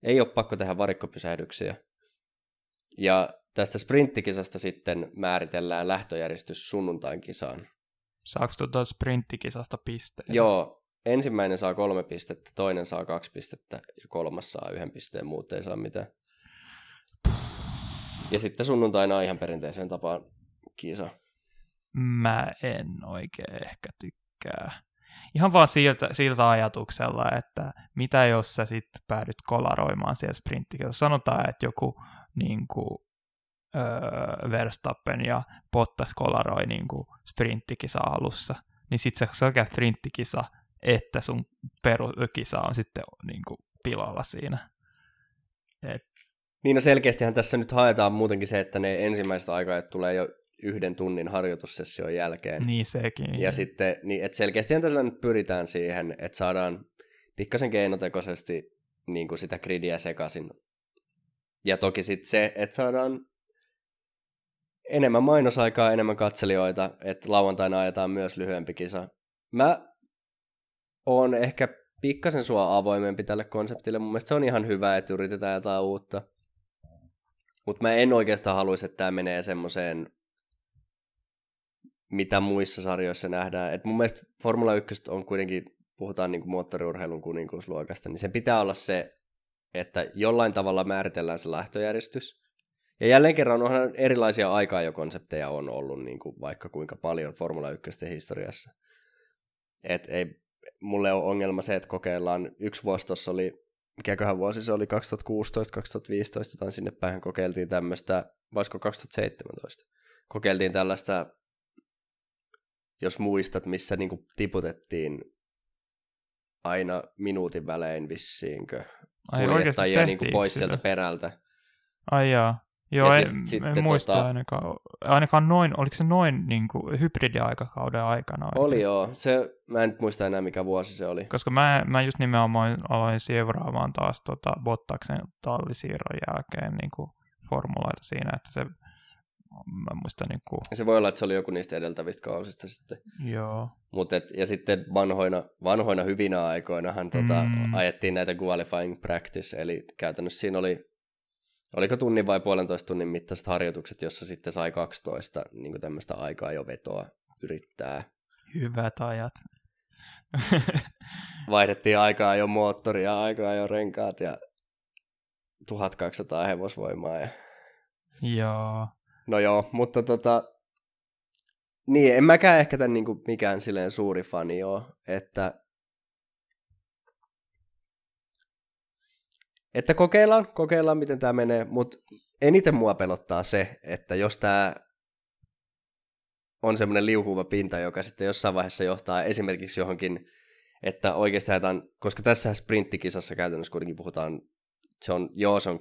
Ei ole pakko tehdä varikkopysähdyksiä. Ja tästä sprinttikisasta sitten määritellään lähtöjärjestys sunnuntain kisaan. Saako sprinttikisasta pisteitä? Joo, ensimmäinen saa 3 pistettä, toinen saa 2 pistettä ja kolmas saa 1 pisteen, muut ei saa mitään. Ja sitten sunnuntaina on ihan perinteiseen tapaan kisa. Mä en oikein ehkä tykkää. Ihan vaan siltä ajatuksella, että mitä jos sä sitten päädyt kolaroimaan siellä sprinttikisassa. Sanotaan, että joku Verstappen ja Bottas kolaroi sprinttikisa alussa, niin sitten se sekä sprinttikisa että sun perukisa on sitten pilalla siinä. Niin, no selkeästihän tässä nyt haetaan muutenkin se, että ne ensimmäiset aikaa tulee jo 1 tunnin harjoitussession jälkeen. Niin sekin. Ja sitten, niin, että selkeästihan tässä nyt pyritään siihen, että saadaan pikkasen keinotekoisesti niin kuin sitä gridiä sekaisin. Ja toki sitten se, että saadaan enemmän mainosaikaa, enemmän katselijoita, että lauantaina ajetaan myös lyhyempi kisa. Mä oon ehkä pikkasen sua avoimempi tälle konseptille. Mun mielestä se on ihan hyvä, että yritetään jotain uutta. Mutta mä en oikeastaan haluaisi, että tämä menee semmoiseen mitä muissa sarjoissa nähdään. Et mun mielestä Formula 1 on kuitenkin, puhutaan niinku moottoriurheilun kuninkuusluokasta, niin se pitää olla se, että jollain tavalla määritellään se lähtöjärjestys. Ja jälleen kerran onhan erilaisia aika-ajokonsepteja on ollut niinku vaikka kuinka paljon Formula 1 historiassa. Et ei mulle ole ongelma se, että kokeillaan. Yksi vuosi tuossa oli, mikäköhän vuosi se oli, 2016-2015, tai sinne päähän kokeiltiin tämmöistä, vaisiko 2017, kokeiltiin tällaista, jos muistat, missä niinku tiputettiin aina minuutin välein vissiinkö kuljettajia niinku pois sieltä perältä. Ai jaa. Joo, en muista ainakaan noin, oliko se noin niinku hybridiaikakauden aikana? Oli joo, se, mä en nyt muista enää mikä vuosi se oli. Koska mä just nimenomaan aloin seuraamaan taas Bottaksen tallisiirron jälkeen niinku formuloita siinä, että se Mä muistan niin kuin... Se voi olla, että se oli joku niistä edeltävistä kausista sitten. Joo. Ja sitten vanhoina hyvinä aikoinahan ajettiin näitä qualifying practice, eli käytännössä siinä oli, oliko tunnin vai puolentoista tunnin mittaiset harjoitukset, jossa sitten sai 12 niin kuin tämmöistä aikaa jo vetoa yrittää. Hyvät ajat. Vaihdettiin aikaa jo moottoria, aikaa jo renkaat ja 1200 hevosvoimaa. Ja... Joo. No joo, mutta niin en mäkään ehkä tämän niin kuin mikään silleen suuri fani ole, että kokeillaan miten tämä menee, mutta eniten mua pelottaa se, että jos tämä on semmoinen liukuva pinta, joka sitten jossain vaiheessa johtaa esimerkiksi johonkin, että oikeasti haetaan, koska tässä sprinttikisassa käytännössä kuitenkin puhutaan, se on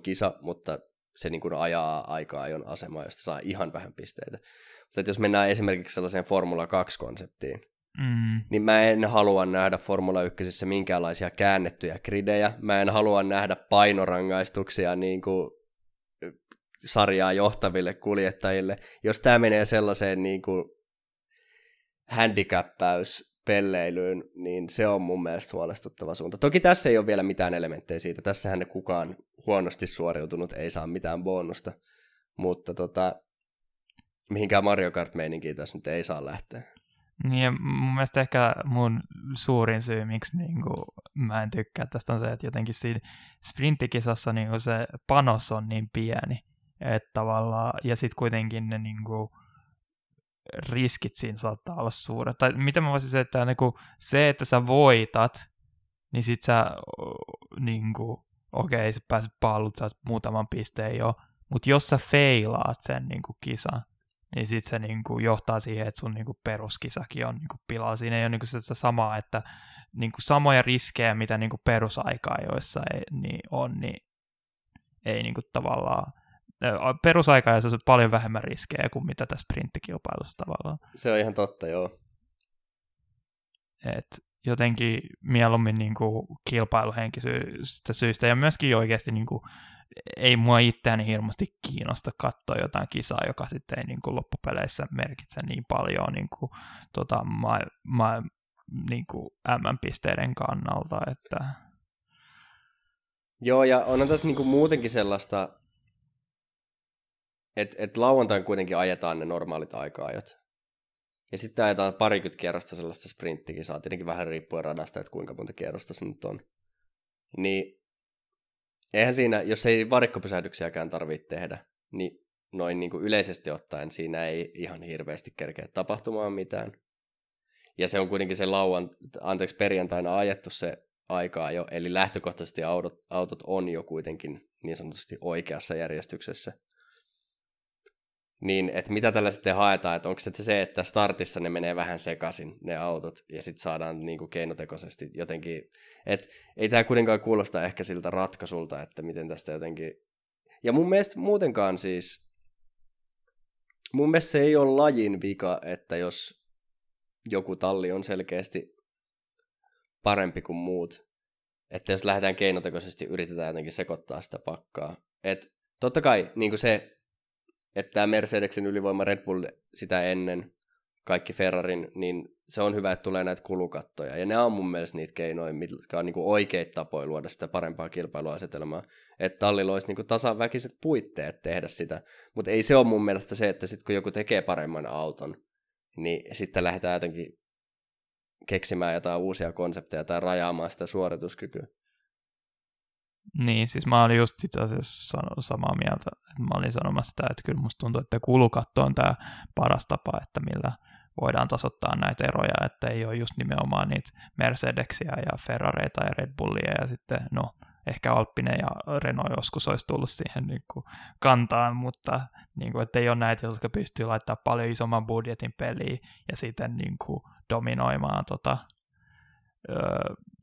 kisa, mutta se niin kuin ajaa aikaa ajon asemaa, josta saa ihan vähän pisteitä. Mutta jos mennään esimerkiksi sellaiseen Formula 2-konseptiin, niin mä en halua nähdä Formula 1 minkäänlaisia käännettyjä gridejä. Mä en halua nähdä painorangaistuksia niin kuin sarjaa johtaville kuljettajille. Jos tämä menee sellaiseen niin kuin handicappäyspelleilyyn, niin se on mun mielestä huolestuttava suunta. Toki tässä ei ole vielä mitään elementtejä siitä. Tässähän ne kukaan huonosti suoriutunut ei saa mitään bonusta, mutta mihinkään Mario Kart-meininkiä tässä nyt ei saa lähteä. Niin, mun mielestä ehkä mun suurin syy, miksi niin kuin, mä en tykkää tästä, on se, että jotenkin siinä sprinttikisassa niin kuin se panos on niin pieni, että tavallaan, ja sitten kuitenkin ne niin kuin, riskit siinä saattaa olla suuret. Tai mitä mä voisin sanoa, että niin kuin, se, että sä voitat, niin sit sä niin kuin, okei, sä pääset pallut, sä oot muutaman pisteen jo, mutta jos sä feilaat sen niin kuin, kisan, niin sitten se niinku johtaa siihen, että sun niinku peruskisakin on niinku pilalla. Siinä ei ole niinku se samaa, että niinku samoja riskejä, mitä niinku perusaikaa, joissa ei niin on, niin ei niinku tavallaan... Perusaikaa, joissa on paljon vähemmän riskejä kuin mitä tässä sprinttikilpailussa tavallaan. Se on ihan totta, joo. Et jotenkin mieluummin niinku kilpailuhenkisyystä syystä ja myöskin oikeasti... Niinku ei mua itseäni hirveästi kiinnosta katsoa jotain kisaa, joka sitten ei niin kuin loppupeleissä merkitse niin paljon niin kuin, niin kuin M-pisteiden kannalta. Että... Joo, ja onhan tässä niin kuin muutenkin sellaista, että lauantain kuitenkin ajetaan ne normaalit aika-ajot. Ja sitten ajetaan parikymmentä kierrosta sellaista sprinttikisaa, tietenkin vähän riippuen radasta, että kuinka monta kierrosta se nyt on. Niin eihän siinä, jos ei varikkopysähdyksiäkään tarvitse tehdä, niin noin niin kuin yleisesti ottaen siinä ei ihan hirveästi kerkeä tapahtumaan mitään. Ja se on kuitenkin se perjantaina ajettu se aikaa jo, eli lähtökohtaisesti autot on jo kuitenkin niin sanotusti oikeassa järjestyksessä. Niin, että mitä tällä sitten haetaan, että onko se, että startissa ne menee vähän sekaisin ne autot ja sitten saadaan niinku keinotekoisesti jotenkin, että ei tämä kuitenkaan kuulosta ehkä siltä ratkaisulta, että miten tästä jotenkin, ja mun mielestä muutenkaan siis, mun mielestä se ei ole lajin vika, että jos joku talli on selkeästi parempi kuin muut, että jos lähdetään keinotekoisesti yritetään jotenkin sekoittaa sitä pakkaa, että totta kai niinku se, että tämä Mercedesen ylivoima Red Bull sitä ennen, kaikki Ferrarin, niin se on hyvä, että tulee näitä kulukattoja. Ja nämä on mun mielestä niitä keinoja, mitkä on niinku oikeita tapoja luoda sitä parempaa kilpailuasetelmaa. Että tallilla olisi niinku tasaväkiset puitteet tehdä sitä. Mutta ei se ole mun mielestä se, että sitten kun joku tekee paremman auton, niin sitten lähdetään jotenkin keksimään jotain uusia konsepteja tai rajaamaan sitä suorituskykyä. Niin, siis mä olin just itse asiassa samaa mieltä, että mä olin sanomassa sitä, että kyllä musta tuntuu, että kulukatto on tämä paras tapa, että millä voidaan tasoittaa näitä eroja, että ei ole just nimenomaan niitä Mercedeksiä ja Ferrareita ja Red Bullia ja sitten, no, ehkä Alpine ja Renault joskus olisi tullut siihen niin kuin kantaan, mutta niin kuin, että ei ole näitä, jotka pystyy laittamaan paljon isomman budjetin peliin ja sitten niin kuin dominoimaan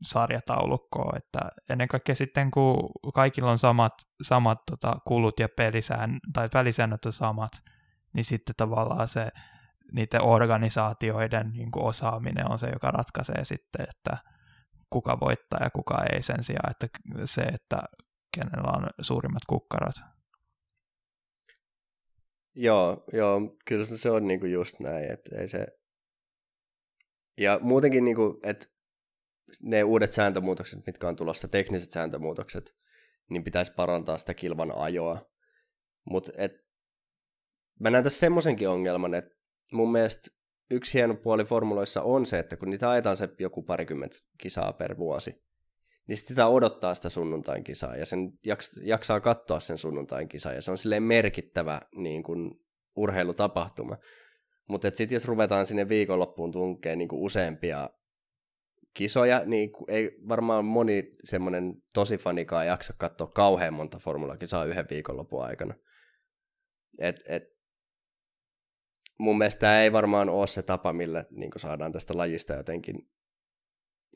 sarjataulukkoa, että ennen kaikkea sitten kun kaikilla on samat kulut ja välisäännöt on samat, niin sitten tavallaan se niiden organisaatioiden niin kuin osaaminen on se, joka ratkaisee sitten, että kuka voittaa ja kuka ei sen sijaan, että se, että kenellä on suurimmat kukkarat. Joo, kyllä se on niinku just näin, että ei se... Ja muutenkin niinku, että ne uudet sääntömuutokset, mitkä on tulossa, tekniset sääntömuutokset, niin pitäisi parantaa sitä kilvan ajoa. Mut mä näen tässä semmoisenkin ongelman, että mun mielestä yksi hieno puoli formuloissa on se, että kun niitä ajetaan se joku 20 kisaa per vuosi, niin sitä odottaa sitä sunnuntain kisaa ja sen jaksaa katsoa sen sunnuntain kisaa ja se on silleen merkittävä niin kuin urheilutapahtuma. Mutta sitten jos ruvetaan sinne viikonloppuun tunkeen niin kuin useampia kisoja, niin ei varmaan moni semmoinen tosi fanikaan jaksa katsoa kauhean monta formulakisaa yhden viikonlopun aikana. Mun mielestä tämä ei varmaan ole se tapa, millä niin kuin saadaan tästä lajista jotenkin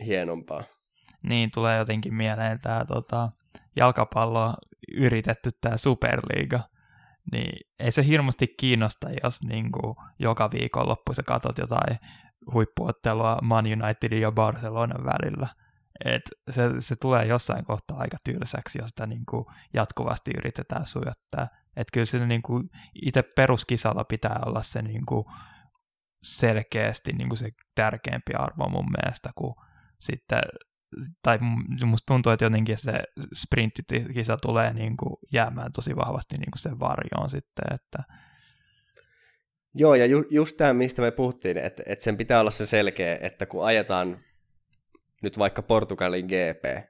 hienompaa. Niin, tulee jotenkin mieleen tämä jalkapalloa yritetty tämä Superliiga. Niin, ei se hirmusti kiinnosta, jos niin kuin joka viikonloppu sä katot jotain huippuottelua Man Unitedin ja Barcelonan välillä. Et se tulee jossain kohtaa aika tylsäksi, jos sitä niin kuin jatkuvasti yritetään sujottaa. Et kyllä sillä niin kuin itse peruskisalla pitää olla se niin kuin selkeästi niin kuin se tärkeämpi arvo mun mielestä, kun sitten, tai musta tuntuu, että jotenkin se sprinttikisa tulee niin kuin jäämään tosi vahvasti niin kuin sen varjoon sitten, että... Joo, ja just tämä, mistä me puhuttiin, että sen pitää olla se selkeä, että kun ajetaan nyt vaikka Portugalin GP,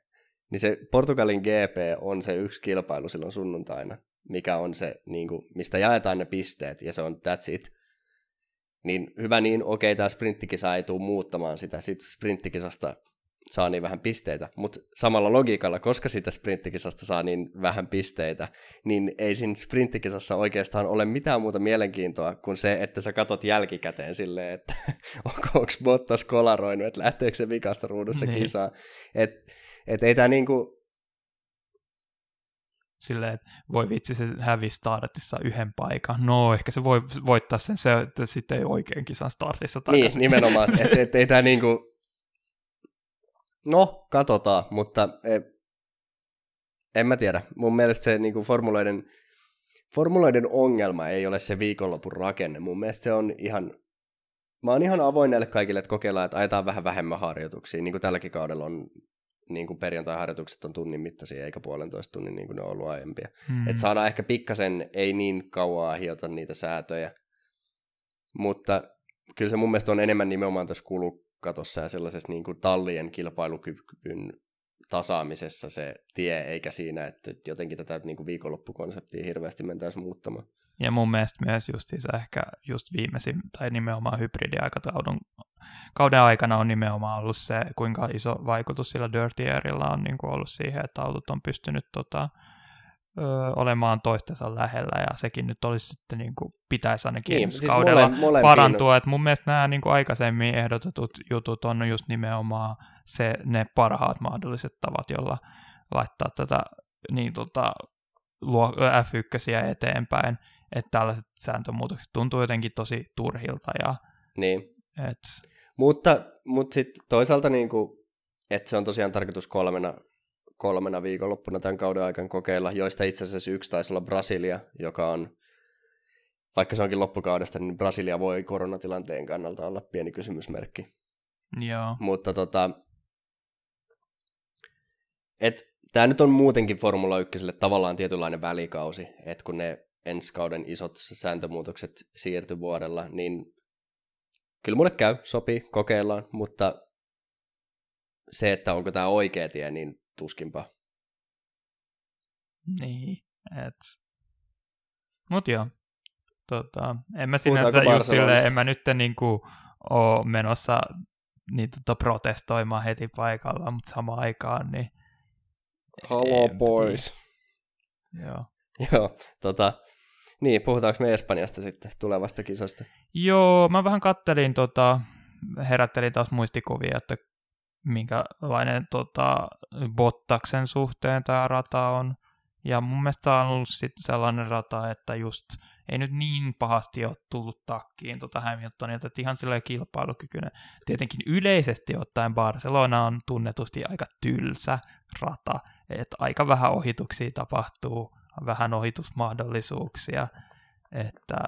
niin se Portugalin GP on se yksi kilpailu silloin sunnuntaina, mikä on se, niin kuin, mistä jaetaan ne pisteet, ja se on that's it. Niin hyvä niin, okei, tämä sprinttikisa ei tule muuttamaan sitä, sitten sprinttikisasta saa niin vähän pisteitä, mutta samalla logiikalla, koska sitä sprinttikisasta saa niin vähän pisteitä, niin ei siinä sprinttikisassa oikeastaan ole mitään muuta mielenkiintoa kuin se, että sä katot jälkikäteen silleen, että onko Bottas kolaroinut, että lähteekö se vikasta ruudusta kisaa. Että ei tämä niin kuin... Silleen, että voi vitsi, se hävisi startissa yhden paikan. No, ehkä se voi voittaa sen, se, että sitten ei oikein kisan startissa takaisin. Niin, nimenomaan. Että ei tämä niin kuin... No, katsotaan, mutta en mä tiedä. Mun mielestä se niin kuin formuloiden ongelma ei ole se viikonlopun rakenne. Mun mielestä se on ihan... Mä oon ihan avoin näille kaikille, että kokeillaan, että ajetaan vähän vähemmän harjoituksia. Niin kuin tälläkin kaudella on niin kuin perjantai-harjoitukset on tunnin mittaisia, eikä 1,5 tunnin niin kuin ne on ollut aiempia. Että saadaan ehkä pikkasen, ei niin kauaa hiota niitä säätöjä. Mutta kyllä se mun mielestä on enemmän nimenomaan tässä katossa ja sellaisessa niin kuin tallien kilpailukyvyn tasaamisessa se tie, eikä siinä, että jotenkin tätä niin kuin viikonloppukonseptia hirveästi mentäisiin muuttamaan. Ja mun mielestä myös justiinsa ehkä just viimeisin, tai nimenomaan hybridiaikataudun kauden aikana on nimenomaan ollut se, kuinka iso vaikutus sillä Dirty Airilla on niin kuin ollut siihen, että autot on pystynyt olemaan toistensa lähellä, ja sekin nyt olisi sitten niin kuin pitäisi ainakin niin, siis kaudella parantua. Et mun mielestä nämä niin kuin aikaisemmin ehdotetut jutut on just nimenomaan ne parhaat mahdolliset tavat, jolla laittaa tätä niin, F1-siä eteenpäin, että tällaiset sääntömuutokset tuntuu jotenkin tosi turhilta. Ja, niin. Mutta sitten toisaalta niin kuin, että se on tosiaan tarkoitus kolmena viikonloppuna tämän kauden aikana kokeilla, joista itse asiassa yksi taisi olla Brasilia, joka on, vaikka se onkin loppukaudesta, niin Brasilia voi koronatilanteen kannalta olla pieni kysymysmerkki. Joo. Mutta tämä nyt on muutenkin Formula 1 tavallaan tietynlainen välikausi, että kun ne ensi kauden isot sääntömuutokset siirtyi vuodella, niin kyllä mulle käy, sopii, kokeillaan, mutta se, että onko tämä oikea tie, niin tuskinpa. Niin, et. Mut joo. En mä sinänsä just silleen, en mä nyt niinku oo menossa niin protestoimaan heti paikalla, mutta samaan aikaan niin... Hello boys. Joo. Joo, niin, puhutaanko me Espanjasta sitten tulevasta kisasta? Joo, mä vähän kattelin herättelin taas muistikuvia, että minkälainen Bottaksen suhteen tämä rata on. Ja mun mielestä tämä on ollut sit sellainen rata, että just ei nyt niin pahasti ole tullut takkiin Hamiltonilta, että ihan silleen kilpailukykyinen. Tietenkin yleisesti ottaen Barcelona on tunnetusti aika tylsä rata, että aika vähän ohituksia tapahtuu, vähän ohitusmahdollisuuksia, Että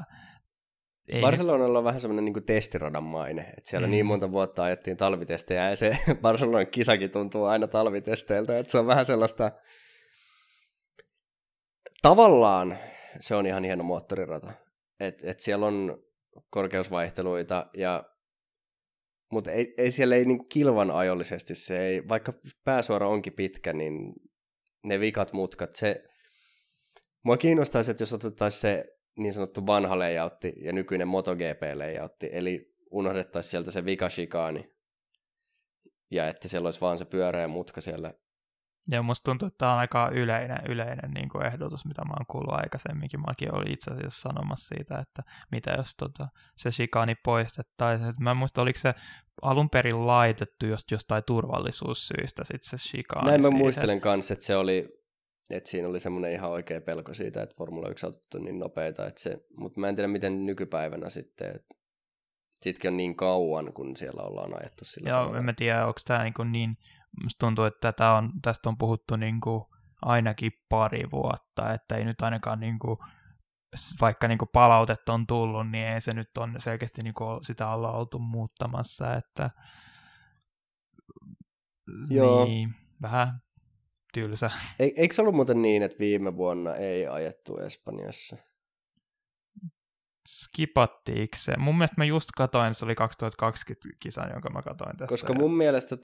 ei. Barcelonalla on vähän semmoinen niin kuin testiradan maine, että siellä niin monta vuotta ajettiin talvitestejä, ja se Barcelonan kisakin tuntuu aina talvitesteiltä, että se on vähän sellaista, tavallaan se on ihan hieno moottorirata, että siellä on korkeusvaihteluita, mutta ei siellä ei niin kilvan ajollisesti, se ei, vaikka pääsuora onkin pitkä, niin ne vikat mutkat, se, mua kiinnostaisi, että jos otettaisiin se niin sanottu vanha layoutti ja nykyinen MotoGP-layoutti, eli unohdettaisiin sieltä se vikashikaani, ja että siellä olisi vaan se pyöreä mutka siellä. Ja musta tuntuu, että tämä on aika yleinen niin kuin ehdotus, mitä mä oon kuullut aikaisemminkin. Mäkin olin itse asiassa sanomassa siitä, että mitä jos se shikaani poistettaisiin. Mä en muista, oliko se alun perin laitettu jostain turvallisuussyistä sit se shikaani. Näin mä muistelen kanssa, että se oli, että siinä oli semmoinen ihan oikea pelko siitä, että Formula 1 autot on niin nopeita, että se, mutta mä en tiedä miten nykypäivänä sitten, että sitkin on niin kauan, kun siellä ollaan ajettu sillä tavalla. Joo, en mä tiedä, onko tämä niin, musta tuntuu, että tästä on puhuttu niin kuin ainakin pari vuotta, että ei nyt ainakaan niin kuin, vaikka niin kuin palautetta on tullut, niin ei se nyt on selkeästi niin kuin sitä ollaan oltu muuttamassa, että joo. Niin, vähän tylsä. Eikö se ollut muuten niin, että viime vuonna ei ajettu Espanjassa? Skipattiinko se? Mun mielestä mä just katoin, se oli 2020 kisan, jonka mä katoin tästä. Koska mun mielestä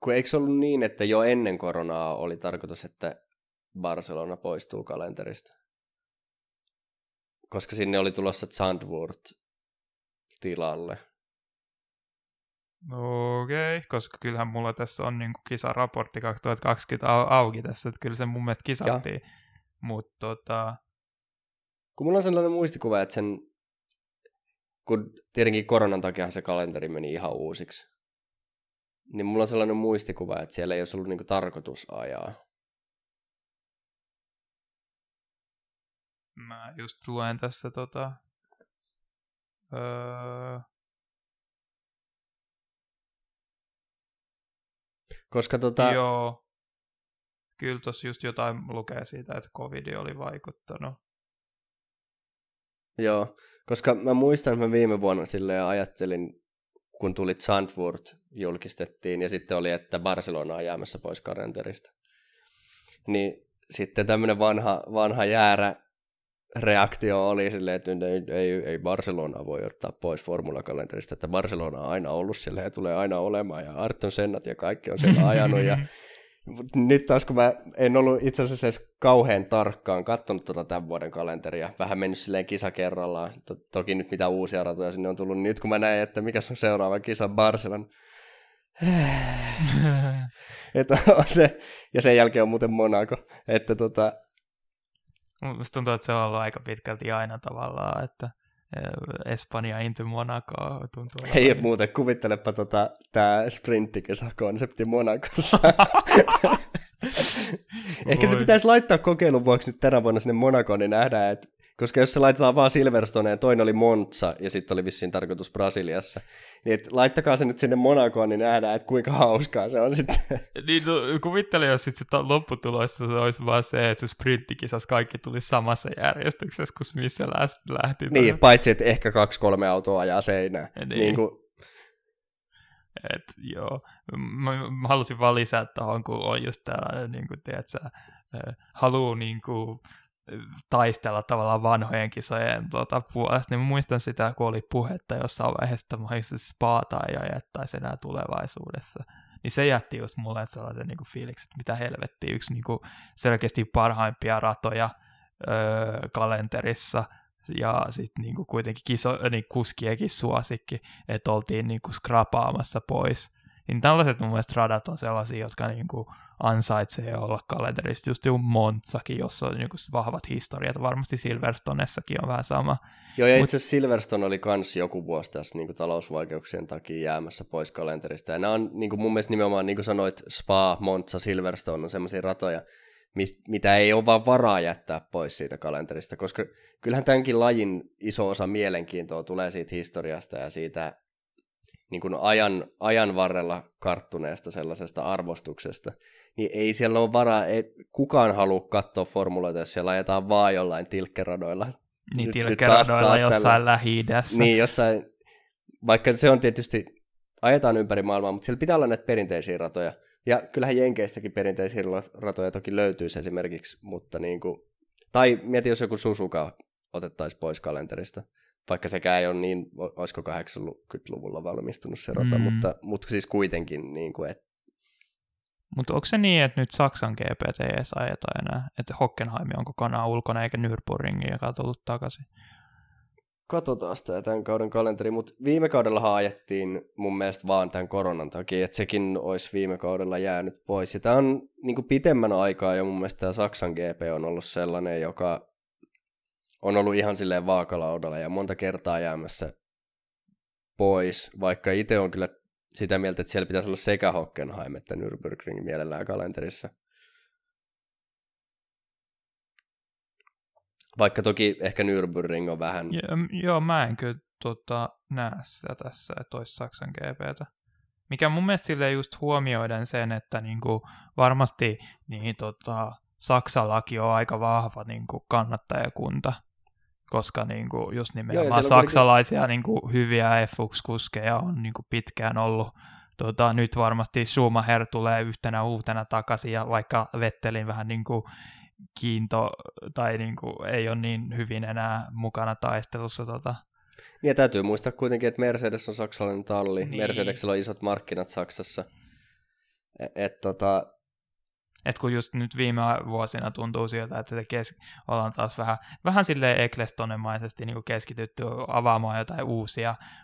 kun eikö se ollut niin, että jo ennen koronaa oli tarkoitus, että Barcelona poistuu kalenterista? Koska sinne oli tulossa Zandvoort tilalle. Okei, koska kyllähän mulla tässä on niin kuin kisaraportti 2020 auki tässä, että kyllä se mun mielestä kisattiin. Mutta kun mulla on sellainen muistikuva, että kun tietenkin koronan takia se kalenteri meni ihan uusiksi, niin mulla on sellainen muistikuva, että siellä ei olisi ollut niinku tarkoitus ajaa. Mä just luen tässä Koska Joo. Kyllä tossa just jotain lukee siitä, että covid oli vaikuttanut. Joo, koska mä muistan, että mä viime vuonna silleen ajattelin, kun tuli Zandvoort, julkistettiin, ja sitten oli, että Barcelona on jäämässä pois kalenterista. Niin sitten tämmöinen vanha jäärä reaktio oli silleen, että ei Barcelonaa voi ottaa pois formulakalenterista, että Barcelona on aina ollut silleen, ja tulee aina olemaan, ja Arton Sennat ja kaikki on siellä ajanut, ja nyt taas kun mä en ollut itse asiassa edes kauhean tarkkaan katsonut tämän vuoden kalenteria, vähän mennyt silleen kisa kerrallaan, toki nyt mitä uusia ratoja sinne on tullut, niin nyt kun mä näin, että mikä on seuraava kisa Barcelona, että on se, ja sen jälkeen on muuten Monaco, että Musta tuntuu, että se on ollut aika pitkälti aina tavallaan, että Espanja into Monaco tuntuu. Ei ole muuten, kuvittelepa tämä sprinttikesakonsepti Monacossa. Ehkä se pitäisi laittaa kokeilun vuoksi nyt tänä vuonna sinne Monacoon, niin nähdään, että koska jos se laitetaan vaan Silverstoneen, toinen oli Monza ja sitten oli vissiin tarkoitus Brasiliassa, niin laittakaa se nyt sinne Monacoon, niin nähdään, että kuinka hauskaa se on sitten. Niin, kuvittele, jos sitten se lopputuloissa se olisi vaan se, että se sprinttikisassa kaikki tuli samassa järjestyksessä, kun missä lähti. Niin, paitsi, että ehkä 2-3 autoa ajaa seinään. Niin kuin. Että joo, mä halusin vaan lisää tuohon, kun on just tällainen, niin kuin, tiedätkö, haluu niin kuin taistella tavallaan vanhojen kisojen puolesta, niin muistan sitä, kun oli puhetta jossain vaiheessa, että mahdollisesti Spaata ei ajettaisi enää tulevaisuudessa. Niin se jätti just mulle sellaisen niin kuin fiiliksen, että mitä helvettiä, yksi niin kuin selkeästi parhaimpia ratoja kalenterissa, ja sitten niinku kuitenkin niin kuskienkin suosikki, että oltiin niinku skrapaamassa pois. Niin tällaiset mun mielestä radat on sellaisia, jotka niinku ansaitsee olla kalenterissa. Just Monzakin, jossa on niinku vahvat historiat. Varmasti Silverstonessäkin on vähän sama. Joo, ja itse asiassa Silverstone oli kans joku vuosi tässä niinku talousvaikeuksien takia jäämässä pois kalenterista. Ja nämä on niinku mun mielestä nimenomaan, niin kuin sanoit, Spa, Monza, Silverstone on sellaisia ratoja, mitä ei ole vaan varaa jättää pois siitä kalenterista, koska kyllähän tämänkin lajin iso osa mielenkiintoa tulee siitä historiasta ja siitä niin kuin ajan varrella karttuneesta sellaisesta arvostuksesta, niin ei siellä ole varaa, ei kukaan halua katsoa formuloita, jos siellä ajetaan vaan jollain tilkkeradoilla. Niin tilkkeradoilla jossain tällä... Lähi-idässä. Niin jossain, vaikka se on tietysti, ajetaan ympäri maailmaa, mutta siellä pitää olla näitä perinteisiä ratoja. Ja kyllähän Jenkeistäkin perinteisiä ratoja toki löytyisi esimerkiksi, mutta niin kuin, tai mieti, jos joku Suzuka otettaisiin pois kalenterista. Vaikka sekään ei ole niin, olisiko 80-luvulla valmistunut se rata, mutta siis kuitenkin. Niin kuin, et... Mutta onko se niin, että nyt Saksan GPT ei edes ajeta enää? Että Hockenheim on kokonaan ulkona eikä Nürburgringin, joka on tullut takaisin? Katsotaan sitä tämän kauden kalenteri, mutta viime kaudella ajettiin mun mielestä vaan tämän koronan takia, että sekin olisi viime kaudella jäänyt pois. Ja tämä on niin kuin pitemmän aikaa ja mun mielestä tämä Saksan GP on ollut sellainen, joka... on ollut ihan silleen vaakalaudalla ja monta kertaa jäämässä pois, vaikka itse on kyllä sitä mieltä, että siellä pitäisi olla sekä Hockenheim että Nürburgring mielellään kalenterissa. Vaikka toki ehkä Nürburgring on vähän... Joo, mä en kyllä näe sitä tässä, että olisi Saksan GPtä. Mikä mun mielestä silleen just huomioiden sen, että niinku varmasti niin Saksallakin on aika vahva niin kuin kannattajakunta, koska niin kuin, just nimenomaan joo, saksalaisia kuitenkin... niin kuin, hyviä F1-kuskeja on niin kuin, pitkään ollut. Nyt varmasti Schumacher tulee yhtenä uutena takaisin, ja vaikka Vettelin vähän niin kuin, kiinto tai niin kuin, ei ole niin hyvin enää mukana taistelussa. Ja täytyy muistaa kuitenkin, että Mercedes on saksalainen talli. Niin. Mercedesillä on isot markkinat Saksassa. Et kun just nyt viime vuosina tuntuu siltä, että ollaan taas vähän silleen eklestonemaisesti niin keskitytty avaamaan jotain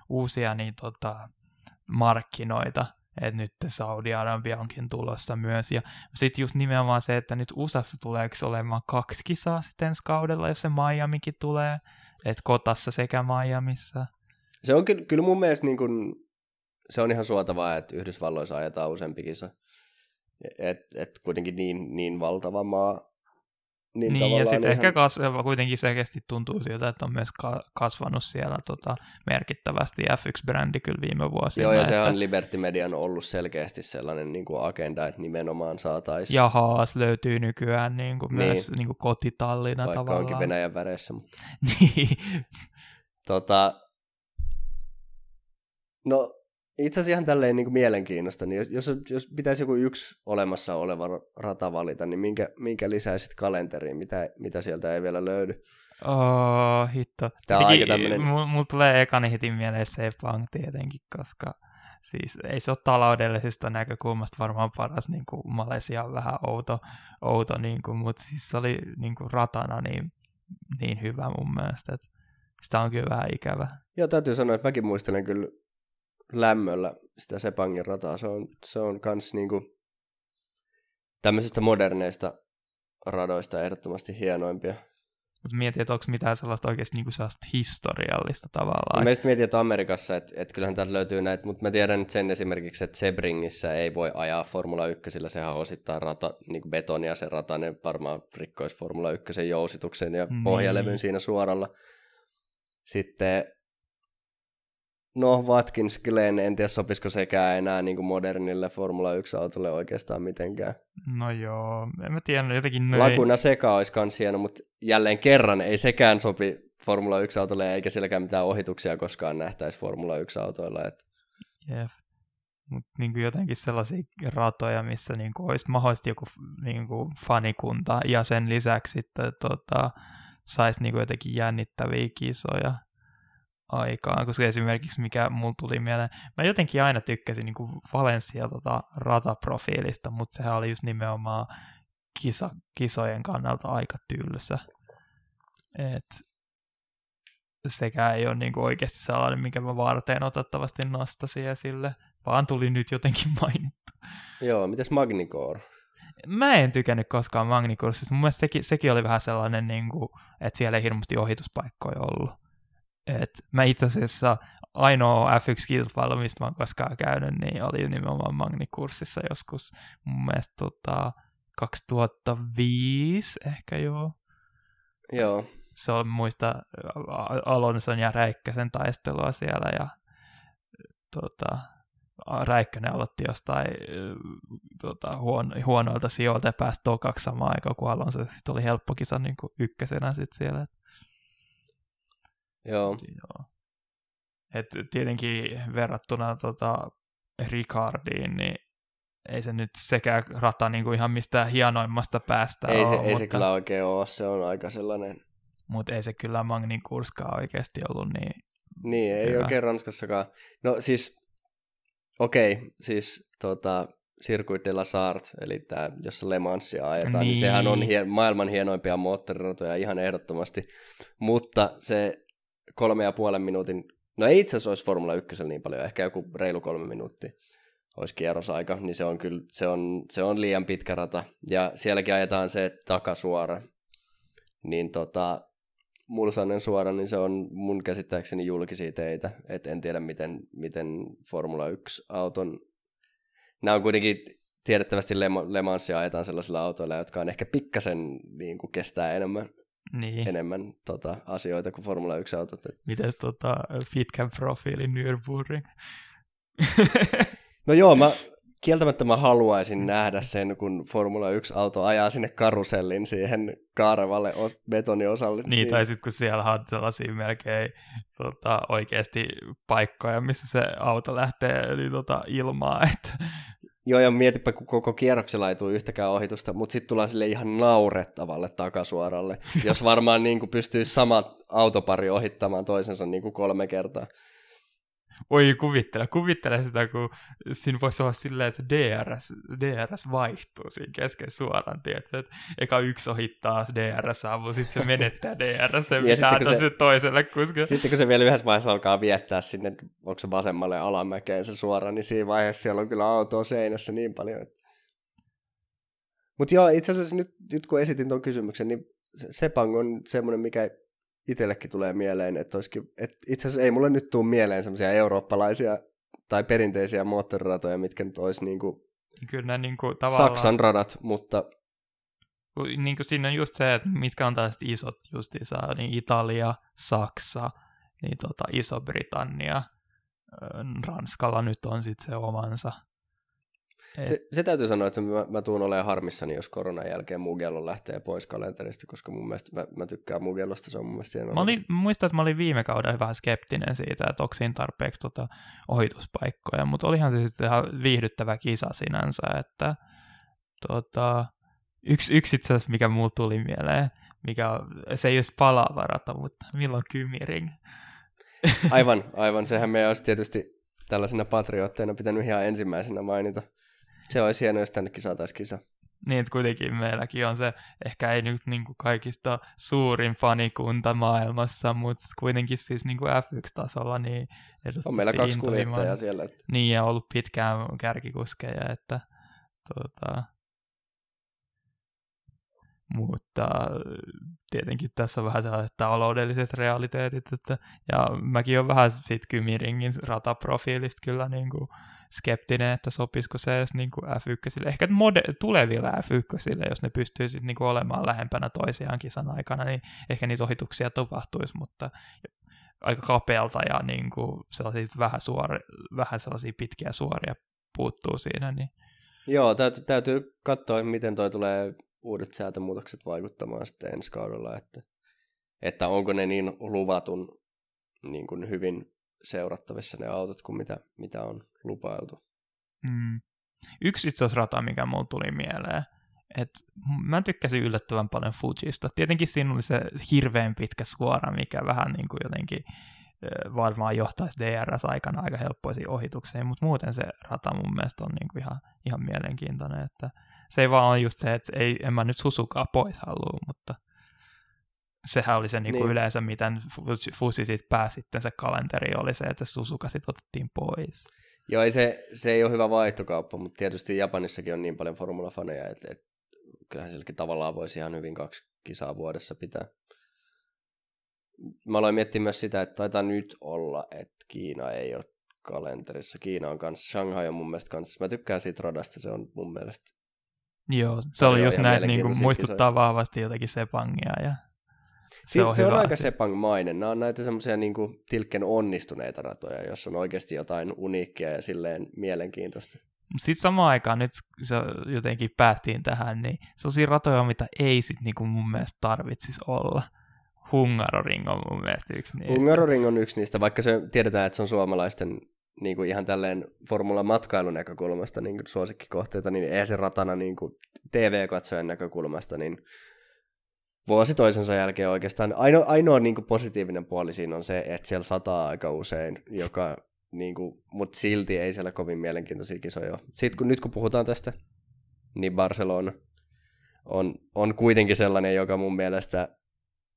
uusia niin markkinoita, että nyt Saudi-Arabia onkin tulossa myös. Ja sitten just nimenomaan se, että nyt USAssa tuleeko olemaan 2 kisaa sitten ensi kaudella, jos se Miamikin tulee, että Kotassa sekä Miamissa. Se on kyllä mun mielestä niin kun, se on ihan suotavaa, että Yhdysvalloissa ajetaan useampi kisa. Et kuitenkin niin valtava maa. Niin ja sitten ehkä kuitenkin selkeästi tuntuu siltä, että on myös kasvanut siellä merkittävästi F1-brändi kyllä viime vuosina. Joo, ja se on Liberty Median ollut selkeästi sellainen niin kuin agenda, että nimenomaan saataisiin. Ja Haas löytyy nykyään niin kuin myös niin kuin kotitallina vaikka tavallaan. Vaikka onkin Venäjän väreissä. Mutta... niin. No... itse asiassa ihan tälleen niin kuin mielenkiinnosta, niin jos pitäisi joku yksi olemassa oleva rata valita, niin minkä lisäisit kalenteriin, mitä sieltä ei vielä löydy? Hitto. Tämä on aika tämmöinen... Mulla tulee ekani heti mieleen Sepang tietenkin, koska siis ei se ole taloudellisesta näkökulmasta varmaan paras, niin kuin Malesia on vähän outo niin kuin, mutta siis se oli niin kuin ratana niin hyvä mun mielestä, että sitä on kyllä vähän ikävä. Joo, täytyy sanoa, että mäkin muistelen kyllä lämmöllä sitä Sepangin rataa. Se on kans niinku tämmöisistä moderneista radoista ehdottomasti hienoimpia. Mut mietin, että onko mitään sellaista oikeasti niinku sellaista historiallista tavallaan. Mä just mietin, että Amerikassa, että kyllähän täältä löytyy näitä, mutta mä tiedän nyt sen esimerkiksi, että Sebringissä ei voi ajaa Formula 1, sillä sehän osittain niinku betonia se rata, ne varmaan rikkoisi Formula 1 jousituksen ja pohjalevyn siinä suoralla. Sitten Watkins Glen, en tiedä sopisiko sekään enää niin kuin modernille Formula 1-autolle oikeastaan mitenkään. No joo, en mä tiedä, jotenkin... Laguna Seca olisi kans hieno, mutta jälleen kerran ei sekään sopi Formula 1-autolle, eikä silläkään mitään ohituksia koskaan nähtäisi Formula 1-autoilla. Et... Jep, mutta niin jotenkin sellaisia ratoja, missä niin kuin olisi mahdollisesti joku niin kuin fanikunta, ja sen lisäksi sitten saisi niin kuin jotenkin jännittäviä kisoja aikaan, koska esimerkiksi mikä mulla tuli mieleen, mä jotenkin aina tykkäsin niin kuin Valencia rataprofiilista, mutta sehän oli just nimenomaan kisojen kannalta aika tylsä. Sekä ei ole niin kuin oikeasti sellainen, minkä mä varten otettavasti nostasin esille, vaan tuli nyt jotenkin mainittu. Joo, mitäs Magnicore? Mä en tykännyt koskaan Magnicoresta. Mun mielestä sekin oli vähän sellainen, niin kuin, että siellä ei hirveästi ohituspaikkoja ollut. Mä itse asiassa ainoa F1-kilpailu, mistä mä oon koskaan käynyt, niin oli nimenomaan Magnikurssissa joskus mun mielestä 2005 ehkä joo. Joo. Se on muista Alonson ja Räikkösen taistelua siellä ja Räikkönen aloitti jostain huonoilta sijoilta ja pääsi tokaksi samaan aikaan kuin Alonso. Sitten oli helppo kisa niin kuin ykkösenä sitten siellä. Joo. Et tietenkin verrattuna Ricardiin, niin ei se nyt sekään rata niin kuin ihan mistään hienoimmasta päästä ei ole. Ei se kyllä oikein ole, se on aika sellainen. Mutta ei se kyllä Magny-Kurskaan oikeasti ollut niin. Niin, ei hyvä. Oikein Ranskassakaan. No siis, Circuit de la Sarthe, eli tämä, jossa Le Mansia ajetaan, niin sehän on maailman hienoimpia moottoriratoja ihan ehdottomasti. Mutta se 3,5 minuutin, no ei itse asiassa olisi Formula 1 niin paljon, ehkä joku reilu 3 minuuttia olisi kierrosaika, niin se on kyllä se on liian pitkä rata. Ja sielläkin ajetaan se takasuora, niin Mulsanen suora, niin se on mun käsittääkseni julkisia teitä. Et en tiedä, miten Formula 1-auton... Nämä on kuitenkin tiedettävästi Le Mansia ajetaan sellaisilla autoilla, jotka on ehkä pikkasen niin kuin kestää enemmän asioita kuin Formula 1-autot. Mites pitkän profiilin Nürburgring? No joo, kieltämättä mä haluaisin nähdä sen, kun Formula 1-auto ajaa sinne karusellin siihen kaarevalle betoniosalle. Niin, tai sitten kun siellä on sellaisia melkein oikeasti paikkoja, missä se auto lähtee niin, ilmaa. Että... Joo, ja mietipä, kun koko kierroksella ei tule yhtäkään ohitusta, mutta sitten tullaan sille ihan naurettavalle takasuoralle, jos varmaan niin kuin pystyy sama autopari ohittamaan toisensa niin kuin 3 kertaa. Oi, kuvittele sitä, kun siinä voisi olla silleen, että DRS vaihtuu siinä kesken suoraan, tiedätkö, että eka yksi ohittaa DRS, mutta sitten se menettää DRS, ja mitä antaa se toiselle kuskelle. Sitten kun se vielä yhdessä vaiheessa alkaa viettää sinne, onko se vasemmalle alamäkeen se suoraan, niin siinä vaiheessa siellä on kyllä autoa seinässä niin paljon. Että... Mutta joo, itse asiassa nyt kun esitin tuon kysymyksen, niin Sepang on semmoinen, mikä... Itsellekin tulee mieleen, että itse asiassa ei mulle nyt tule mieleen semmoisia eurooppalaisia tai perinteisiä moottoriratoja, mitkä nyt olisi niinku Saksan radat, mutta... Niin kuin siinä on just se, että mitkä on tällaiset isot justiinsa, niin Italia, Saksa, niin Iso-Britannia, Ranskalla nyt on sitten se omansa. Se täytyy sanoa, että mä tuun olemaan harmissani, jos koronan jälkeen Mugello lähtee pois kalenterista, koska mun mielestä mä tykkään Mugellosta, se on mun mielestä hienoa. Muistan, että mä olin viime kauden vähän skeptinen siitä, että onko siinä tarpeeksi ohituspaikkoja, mutta olihan se sitten ihan viihdyttävä kisa sinänsä, että yksi itse asiassa, mikä muu tuli mieleen, se ei just palaava rata, mutta milloin Kymiring? Aivan, sehän me olisi tietysti tällaisena patriotteina pitänyt ihan ensimmäisenä mainita. Se olisi hienoa, jos tännekin saataisiin kisa. Niin, että kuitenkin meilläkin on se, ehkä ei nyt niin kuin kaikista suurin fanikunta maailmassa, mutta kuitenkin siis niin kuin F1-tasolla niin on meillä 2 kuljettajaa siellä. Että... Niin, ja on ollut pitkään kärkikuskeja, että Mutta tietenkin tässä on vähän sellaiset taloudelliset realiteetit, että, ja mäkin olen vähän siitä Kymiringin rataprofiilista kyllä niin kuin skeptinen, että sopisiko se edes niin kuin F1, ehkä tulevilla F1, jos ne pystyy sitten niin kuin olemaan lähempänä toisiaan kisan aikana, niin ehkä niitä ohituksia tapahtuisi, mutta aika kapealta ja niin kuin vähän sellaisia pitkiä suoria puuttuu siinä. Niin. Joo, täytyy katsoa, miten toi tulee... uudet säätömuutokset vaikuttamaan sitten ensi kaudella, että onko ne niin luvatun niin kuin hyvin seurattavissa ne autot kuin mitä on lupailtu. Yksi itse asiassa rata, mikä mulle tuli mieleen, että mä tykkäsin yllättävän paljon Fujista. Tietenkin siinä oli se hirveän pitkä suora, mikä vähän niin kuin jotenkin varmaan johtaisi DRS-aikana aika helppoisiin ohituksiin, mutta muuten se rata mun mielestä on niin kuin ihan mielenkiintoinen, että se ei vaan ole just se, että en mä nyt Susukaa pois halua, mutta sehän oli se niin. Yleensä, miten Fusi siitä pääsi sitten se kalenteri oli se, että Susuka sitten otettiin pois. Joo, se ei ole hyvä vaihtokauppa, mutta tietysti Japanissakin on niin paljon formulafaneja, että kyllähän silläkin tavallaan voisi ihan hyvin 2 kisaa vuodessa pitää. Mä aloin miettiä myös sitä, että taitaa nyt olla, että Kiina ei ole kalenterissa. Kiina on kanssa, Shanghai on mun mielestä kanssa. Mä tykkään siitä radasta, se on mun mielestä... Joo, se oli just näin, niin muistuttaa vahvasti jotakin Sepangia. Ja... Se on aika sepangmainen. Nämä on näitä semmoisia niin kuin tilkken onnistuneita ratoja, jossa on oikeasti jotain uniikkia ja silleen mielenkiintoista. Sitten samaan aikaan nyt se jotenkin päästiin tähän, niin sellaisia ratoja, mitä ei sitten niin kuin mun mielestä tarvitsisi olla. Hungaroring on mun mielestä yksi niistä. Hungaroring on yksi niistä, vaikka se tiedetään, että se on suomalaisten niin kuin ihan tälleen formulamatkailun näkökulmasta niin suosikkikohteita, niin eihän se ratana niin kuin TV-katsojan näkökulmasta, niin vuosi toisensa jälkeen oikeastaan ainoa niin kuin positiivinen puoli siinä on se, että siellä sataa aika usein, niin kuin, mutta silti ei siellä kovin mielenkiintoisia kisoja ole. Sitten kun puhutaan tästä, niin Barcelona on kuitenkin sellainen, joka mun mielestä,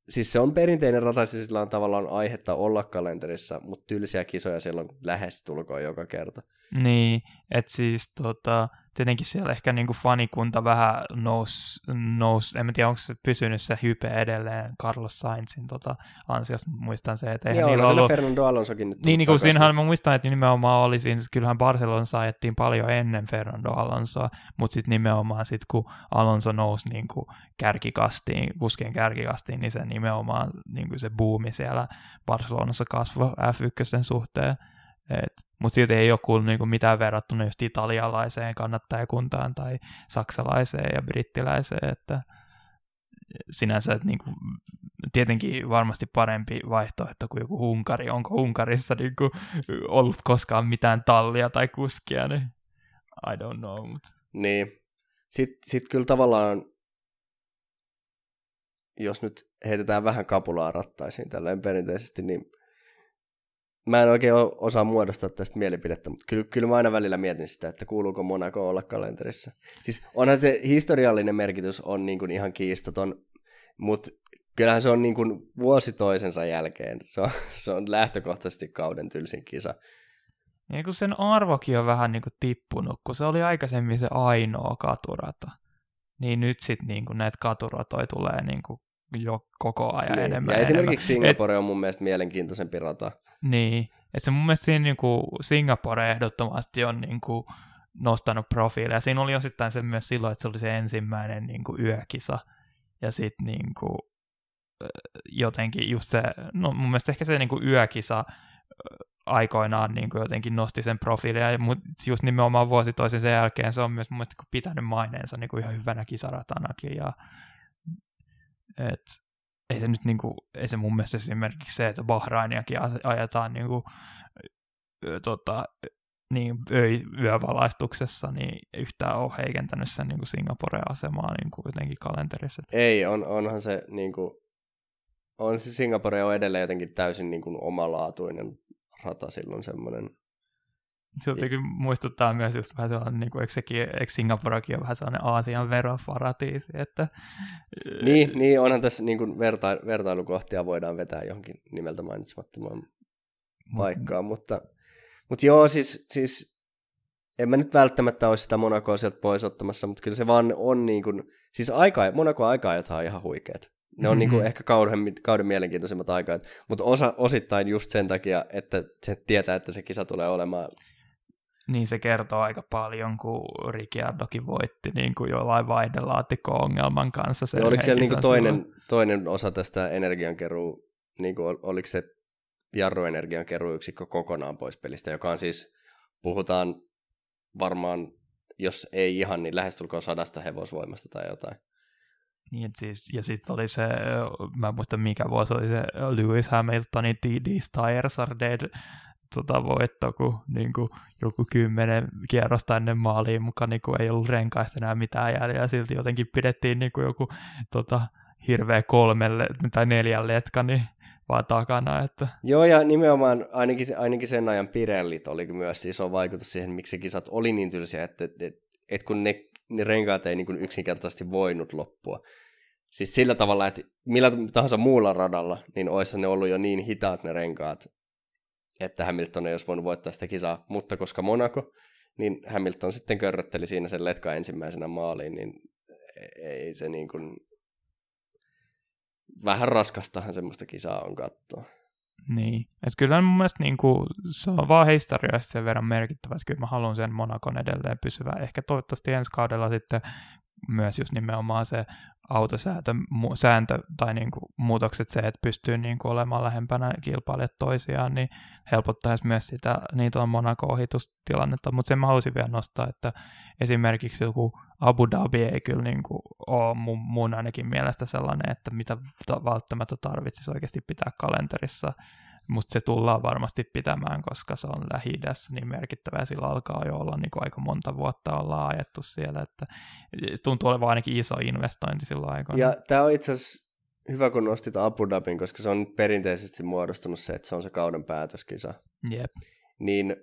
siis se on perinteinen rata, siis sillä on tavallaan aihetta olla kalenterissa, mutta tylsiä kisoja siellä on lähestulkoon joka kerta. Niin, että siis tietenkin siellä ehkä niinku fanikunta vähän nousi, en tiedä onko se pysynyt se hype edelleen Carlos Sainzin ansiosta, muistan se, että eihän niillä ollut. Fernando Alonsokin nyt niin, niin siinähän mä muistan, että nimenomaan oli siinä, kyllähän Barcelona saajettiin paljon ennen Fernando Alonsoa, mutta sitten nimenomaan sit, kun Alonso nousi niinku kärkikastiin, kuskien kärkikastiin, niin se nimenomaan niinku se buumi siellä Barcelonassa kasvoi F1 suhteen. Mutta silti ei ole kuullut niinku mitään verrattuna just italialaiseen kannattajakuntaan tai saksalaiseen ja brittiläiseen, että sinänsä et niinku, tietenkin varmasti parempi vaihtoehto kuin joku Unkari. Onko Unkarissa niinku ollut koskaan mitään tallia tai kuskia, niin I don't know. Mut. Niin, sit kyllä tavallaan, jos nyt heitetään vähän kapulaa rattaisiin tälleen perinteisesti, niin mä en oikein osaa muodostaa tästä mielipidettä, mutta kyllä mä aina välillä mietin sitä, että kuuluuko Monaco olla kalenterissa. Siis onhan se historiallinen merkitys on niin kuin ihan kiistaton, mutta kyllähän se on niin kuin vuosi toisensa jälkeen. Se on lähtökohtaisesti kauden tylsin kisa. Ja kun sen arvokin on vähän niin kuin tippunut, kun se oli aikaisemmin se ainoa katurata, niin nyt sitten niin kuin näitä katuratoja tulee niin kuin jo koko ajan niin, enemmän. Ja esimerkiksi enemmän. Singapore on mun mielestä mielenkiintoisempi rata. Niin, että se mun mielestä siinä niinku Singapore ehdottomasti on niinku nostanut profiilia. Siinä oli osittain se myös silloin, että se oli se ensimmäinen niinku yökisa. Ja sitten niinku, jotenkin just se, no mun mielestä ehkä se niinku yökisa aikoinaan niinku jotenkin nosti sen profiilia, mutta just nimenomaan vuosi toisensa jälkeen se on myös mun mielestä pitänyt maineensa niinku ihan hyvänä kisaratanakin ja et ei se nyt niinku, ei se mun mielestä esimerkiksi se, että Bahrainiakin ajetaan niinku, niin yövalaistuksessa, niin yhtään ole heikentänyt sen niinku Singaporen asemaa niinku jotenkin kalenterissa. Ei, onhan se niinku, on se Singapore on edelleen jotenkin täysin niinku omalaatuinen rata silloin semmoinen. Se jotenkin muistuttaa myös just vähän sellainen, niin kuin, eikö Singaporekin ole vähän sellainen Aasian veroparatiisi, että Niin, onhan tässä niin kuin vertailukohtia voidaan vetää johonkin nimeltä mainitsemattomaan paikkaan, mutta joo, siis en mä nyt välttämättä olisi sitä Monacoa sieltä pois ottamassa, mutta kyllä se vaan on niin kuin, siis Monacoa aikaajat on ihan huikeat. Ne on niinku ehkä kauden mielenkiintoisimmat aikaa, mutta osittain just sen takia, että se tietää, että se kisa tulee olemaan. Niin se kertoo aika paljon, kun Ricciardokin voitti niin kuin jollain vaihdelaatikko-ongelman kanssa. Sen oliko siellä niinku toinen osa tästä energiankeruu, niin kuin, oliko se jarruenergiankeruuyksikkö kokonaan pois pelistä, joka on siis, puhutaan varmaan, jos ei ihan, niin lähestulkoon 100 hevosvoimasta tai jotain. Niin, siis, ja sitten oli se, mä en muista mikä vuosi oli se Lewis Hamiltonin TD's Tires Are Dead voitto, kun niinku, joku 10 kierrosta ennen maaliin mukaan niinku, ei ollut renkaista enää mitään jäljellä, silti jotenkin pidettiin niinku, joku hirveä 3 tai 4 letka niin, vaan takana. Että. Joo, ja nimenomaan ainakin sen ajan Pirellit oli myös iso vaikutus siihen, miksi kisat oli niin tylsiä, että kun ne renkaat ei niin kuin yksinkertaisesti voinut loppua. Siis sillä tavalla, että millä tahansa muulla radalla, niin olisi ne ollut jo niin hitaat ne renkaat, että Hamilton ei olisi voinut voittaa sitä kisaa. Mutta koska Monaco, niin Hamilton sitten körrötteli siinä sen letkan ensimmäisenä maaliin, niin ei se niin kuin vähän raskastahan semmoista kisaa on katsoa. Niin, että kyllä mun mielestä niinku, se on vaan historiallisesti sen verran merkittävä, että kyllä mä haluan sen Monacon edelleen pysyvää. Ehkä toivottavasti ensi kaudella sitten myös just nimenomaan se autosääntö tai niin kuin muutokset, se, että pystyy niin kuin olemaan lähempänä kilpailijat toisiaan, niin helpottaisi myös sitä, niitä on Monaco-ohitustilannetta, mutta sen mä halusin vielä nostaa, että esimerkiksi joku Abu Dhabi ei kyllä niin kuin ole mun ainakin mielestä sellainen, että mitä välttämättä tarvitsisi oikeasti pitää kalenterissa, musta se tullaan varmasti pitämään, koska se on Lähi-idässä niin merkittävää, sillä alkaa jo olla niin kuin aika monta vuotta ollaan ajettu siellä, että tuntuu olevan ainakin iso investointi silloin aikoina. Ja tämä on itse asiassa hyvä, kun nostit Abu Dhabin, koska se on perinteisesti muodostunut se, että se on se kauden päätöskisa. Jep. Niin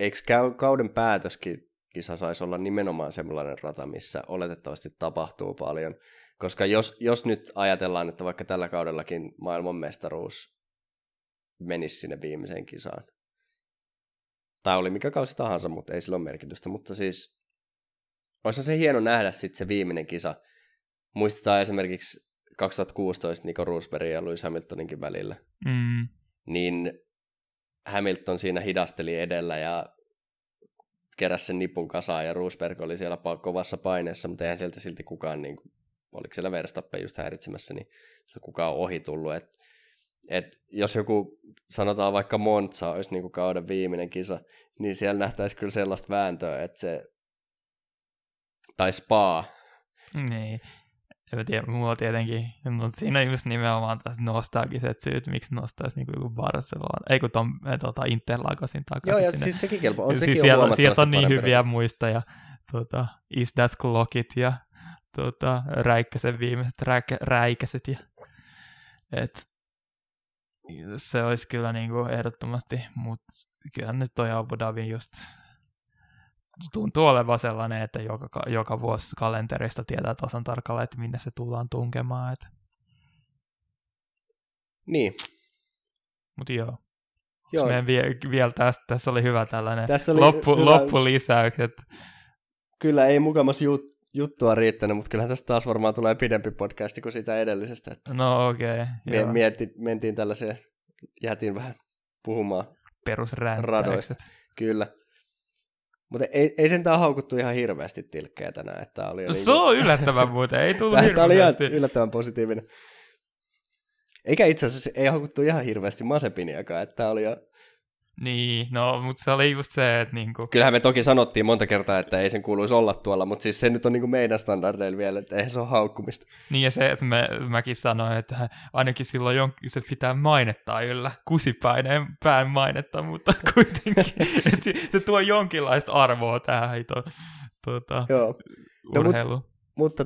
eikö kauden päätöskisa saisi olla nimenomaan sellainen rata, missä oletettavasti tapahtuu paljon, koska jos nyt ajatellaan, että vaikka tällä kaudellakin maailmanmestaruus menisi sinne viimeiseen kisaan. Tai oli mikä kausi tahansa, mutta ei sillä ole merkitystä. Mutta siis, olisi se hieno nähdä sitten se viimeinen kisa. Muistetaan esimerkiksi 2016 Nico Rosbergin ja Lewis Hamiltoninkin välillä. Mm. Niin Hamilton siinä hidasteli edellä ja keräsi sen nipun kasaan ja Rosberg oli siellä kovassa paineessa, mutta eihän sieltä silti kukaan, niin kuin, oliko siellä Verstappen just häiritsemässä, niin kukaan on ohi tullut, että jos joku, sanotaan vaikka Monza, olisi niin kuin kauden viimeinen kisa, niin siellä nähtäisi kyllä sellaista vääntöä, että se... Tai Spa. Niin. En tiedä, mulla tietenkin... No, siinä on just nimenomaan taas nostalgiset syyt, miksi nostaisi niin kuin Barcelona. Ei kun Interlagosin takaisin. Joo, ja sinne. Siis sekin kelpaa. On sekin siellä, sieltä on niin hyviä muistoja. Is that clockit ja Räikkösen viimeiset räikäiset. Ja... Se olisi kyllä niin kuin ehdottomasti, mutta kyllä nyt toi Abu Dhabi just tuntuu olevan sellainen, että joka vuosi kalenterista tietää tasan tarkalleen, että minne se tullaan tunkemaan. Että. Niin. Mutta joo. Meidän vielä tässä oli hyvä tällainen loppulisäykset. Kyllä ei mukamas juttua riittänyt, mutta kyllähän tästä taas varmaan tulee pidempi podcasti kuin sitä edellisestä. Että no okei. Okay, mentiin tällaiseen, jätin vähän puhumaan perusradoista. Kyllä. Mutta ei sentään haukuttu ihan hirveästi tilkkejä tänään. Että oli no niin... Se on yllättävän muuten, ei tullut hirveästi. Tämä oli ihan yllättävän positiivinen. Eikä itse asiassa ei haukuttu ihan hirveästi Mazepiniakaan, että tämä oli jo... Niin, no, mutta se oli just se, että niinku... Kyllähän me toki sanottiin monta kertaa, että ei sen kuuluisi olla tuolla, mutta siis se nyt on niinku meidän standardeilla vielä, että eihän se ole haukkumista. Niin, ja se, että mäkin sanoin, että ainakin silloin se pitää mainettaa yllä, kusipäinen pään mainetta, mutta kuitenkin, että se tuo jonkinlaista arvoa tähän urheiluun. No, mutta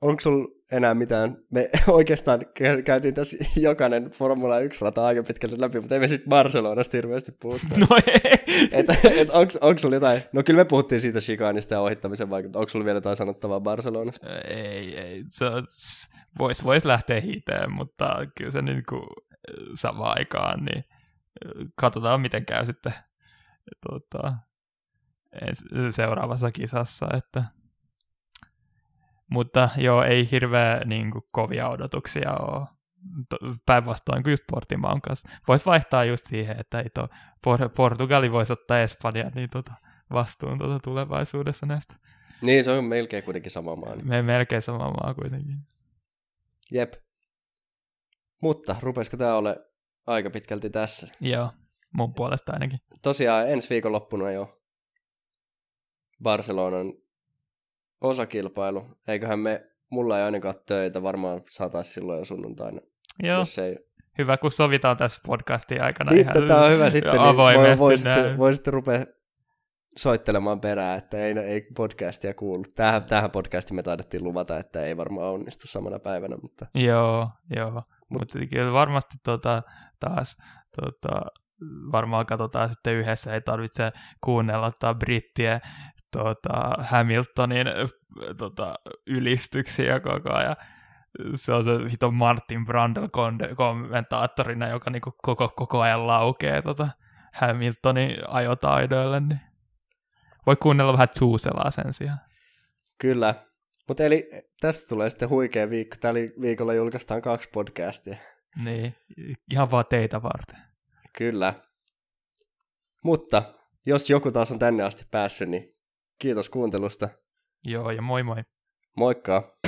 onko sulla enää mitään? Me oikeastaan käytiin tässä jokainen Formula 1-rata aika pitkältä läpi, mutta ei me sitten Barcelonasta hirveästi puhuttiin. No ei! Onko sulla jotain? No kyllä me puhuttiin siitä chicaanista ja ohittamisen vaikutusta. Onko sulla vielä jotain sanottavaa Barcelonasta? Ei. Voisi lähteä hiiteen, mutta kyllä se niin kuin samaan aikaan, niin katsotaan miten käy sitten seuraavassa kisassa, että... Mutta joo, ei hirveä niin kuin, kovia odotuksia ole. Päinvastoin kuin just Portimaun kanssa. Voisi vaihtaa just siihen, että ei Portugali voisi ottaa Espanjan niin vastuun tulevaisuudessa näistä. Niin, se on melkein kuitenkin sama maa. Niin. Melkein sama maa kuitenkin. Jep. Mutta rupesiko tämä ole aika pitkälti tässä? Joo, mun puolesta ainakin. Tosiaan ensi viikonloppuna jo Barcelonan osakilpailu. Eiköhän mulla ei ainakaan töitä, varmaan saataisiin silloin jo sunnuntaina. Joo, ei... hyvä kun sovitaan tässä podcastin aikana. Niin, tämä on hyvä sitten, niin voi sitten rupea soittelemaan perään, että ei podcastia kuulu. Tähän podcastiin me taidettiin luvata, että ei varmaan onnistu samana päivänä. Mutta... Joo. Mutta kyllä varmasti varmaan katsotaan sitten yhdessä, ei tarvitse kuunnella brittien Hamiltonin ylistyksiä koko ajan. Se on se hito Martin Brundle kommentaattorina, joka niinku koko ajan laukee Hamiltonin ajotaidoille. Niin. Voi kuunnella vähän Zuuselaa sen sijaan. Kyllä. Mutta eli tästä tulee sitten huikea viikko. Tällä viikolla julkaistaan 2 podcastia. Niin, ihan vaan teitä varten. Kyllä. Mutta jos joku taas on tänne asti päässyt, niin kiitos kuuntelusta. Joo, ja moi moi. Moikka.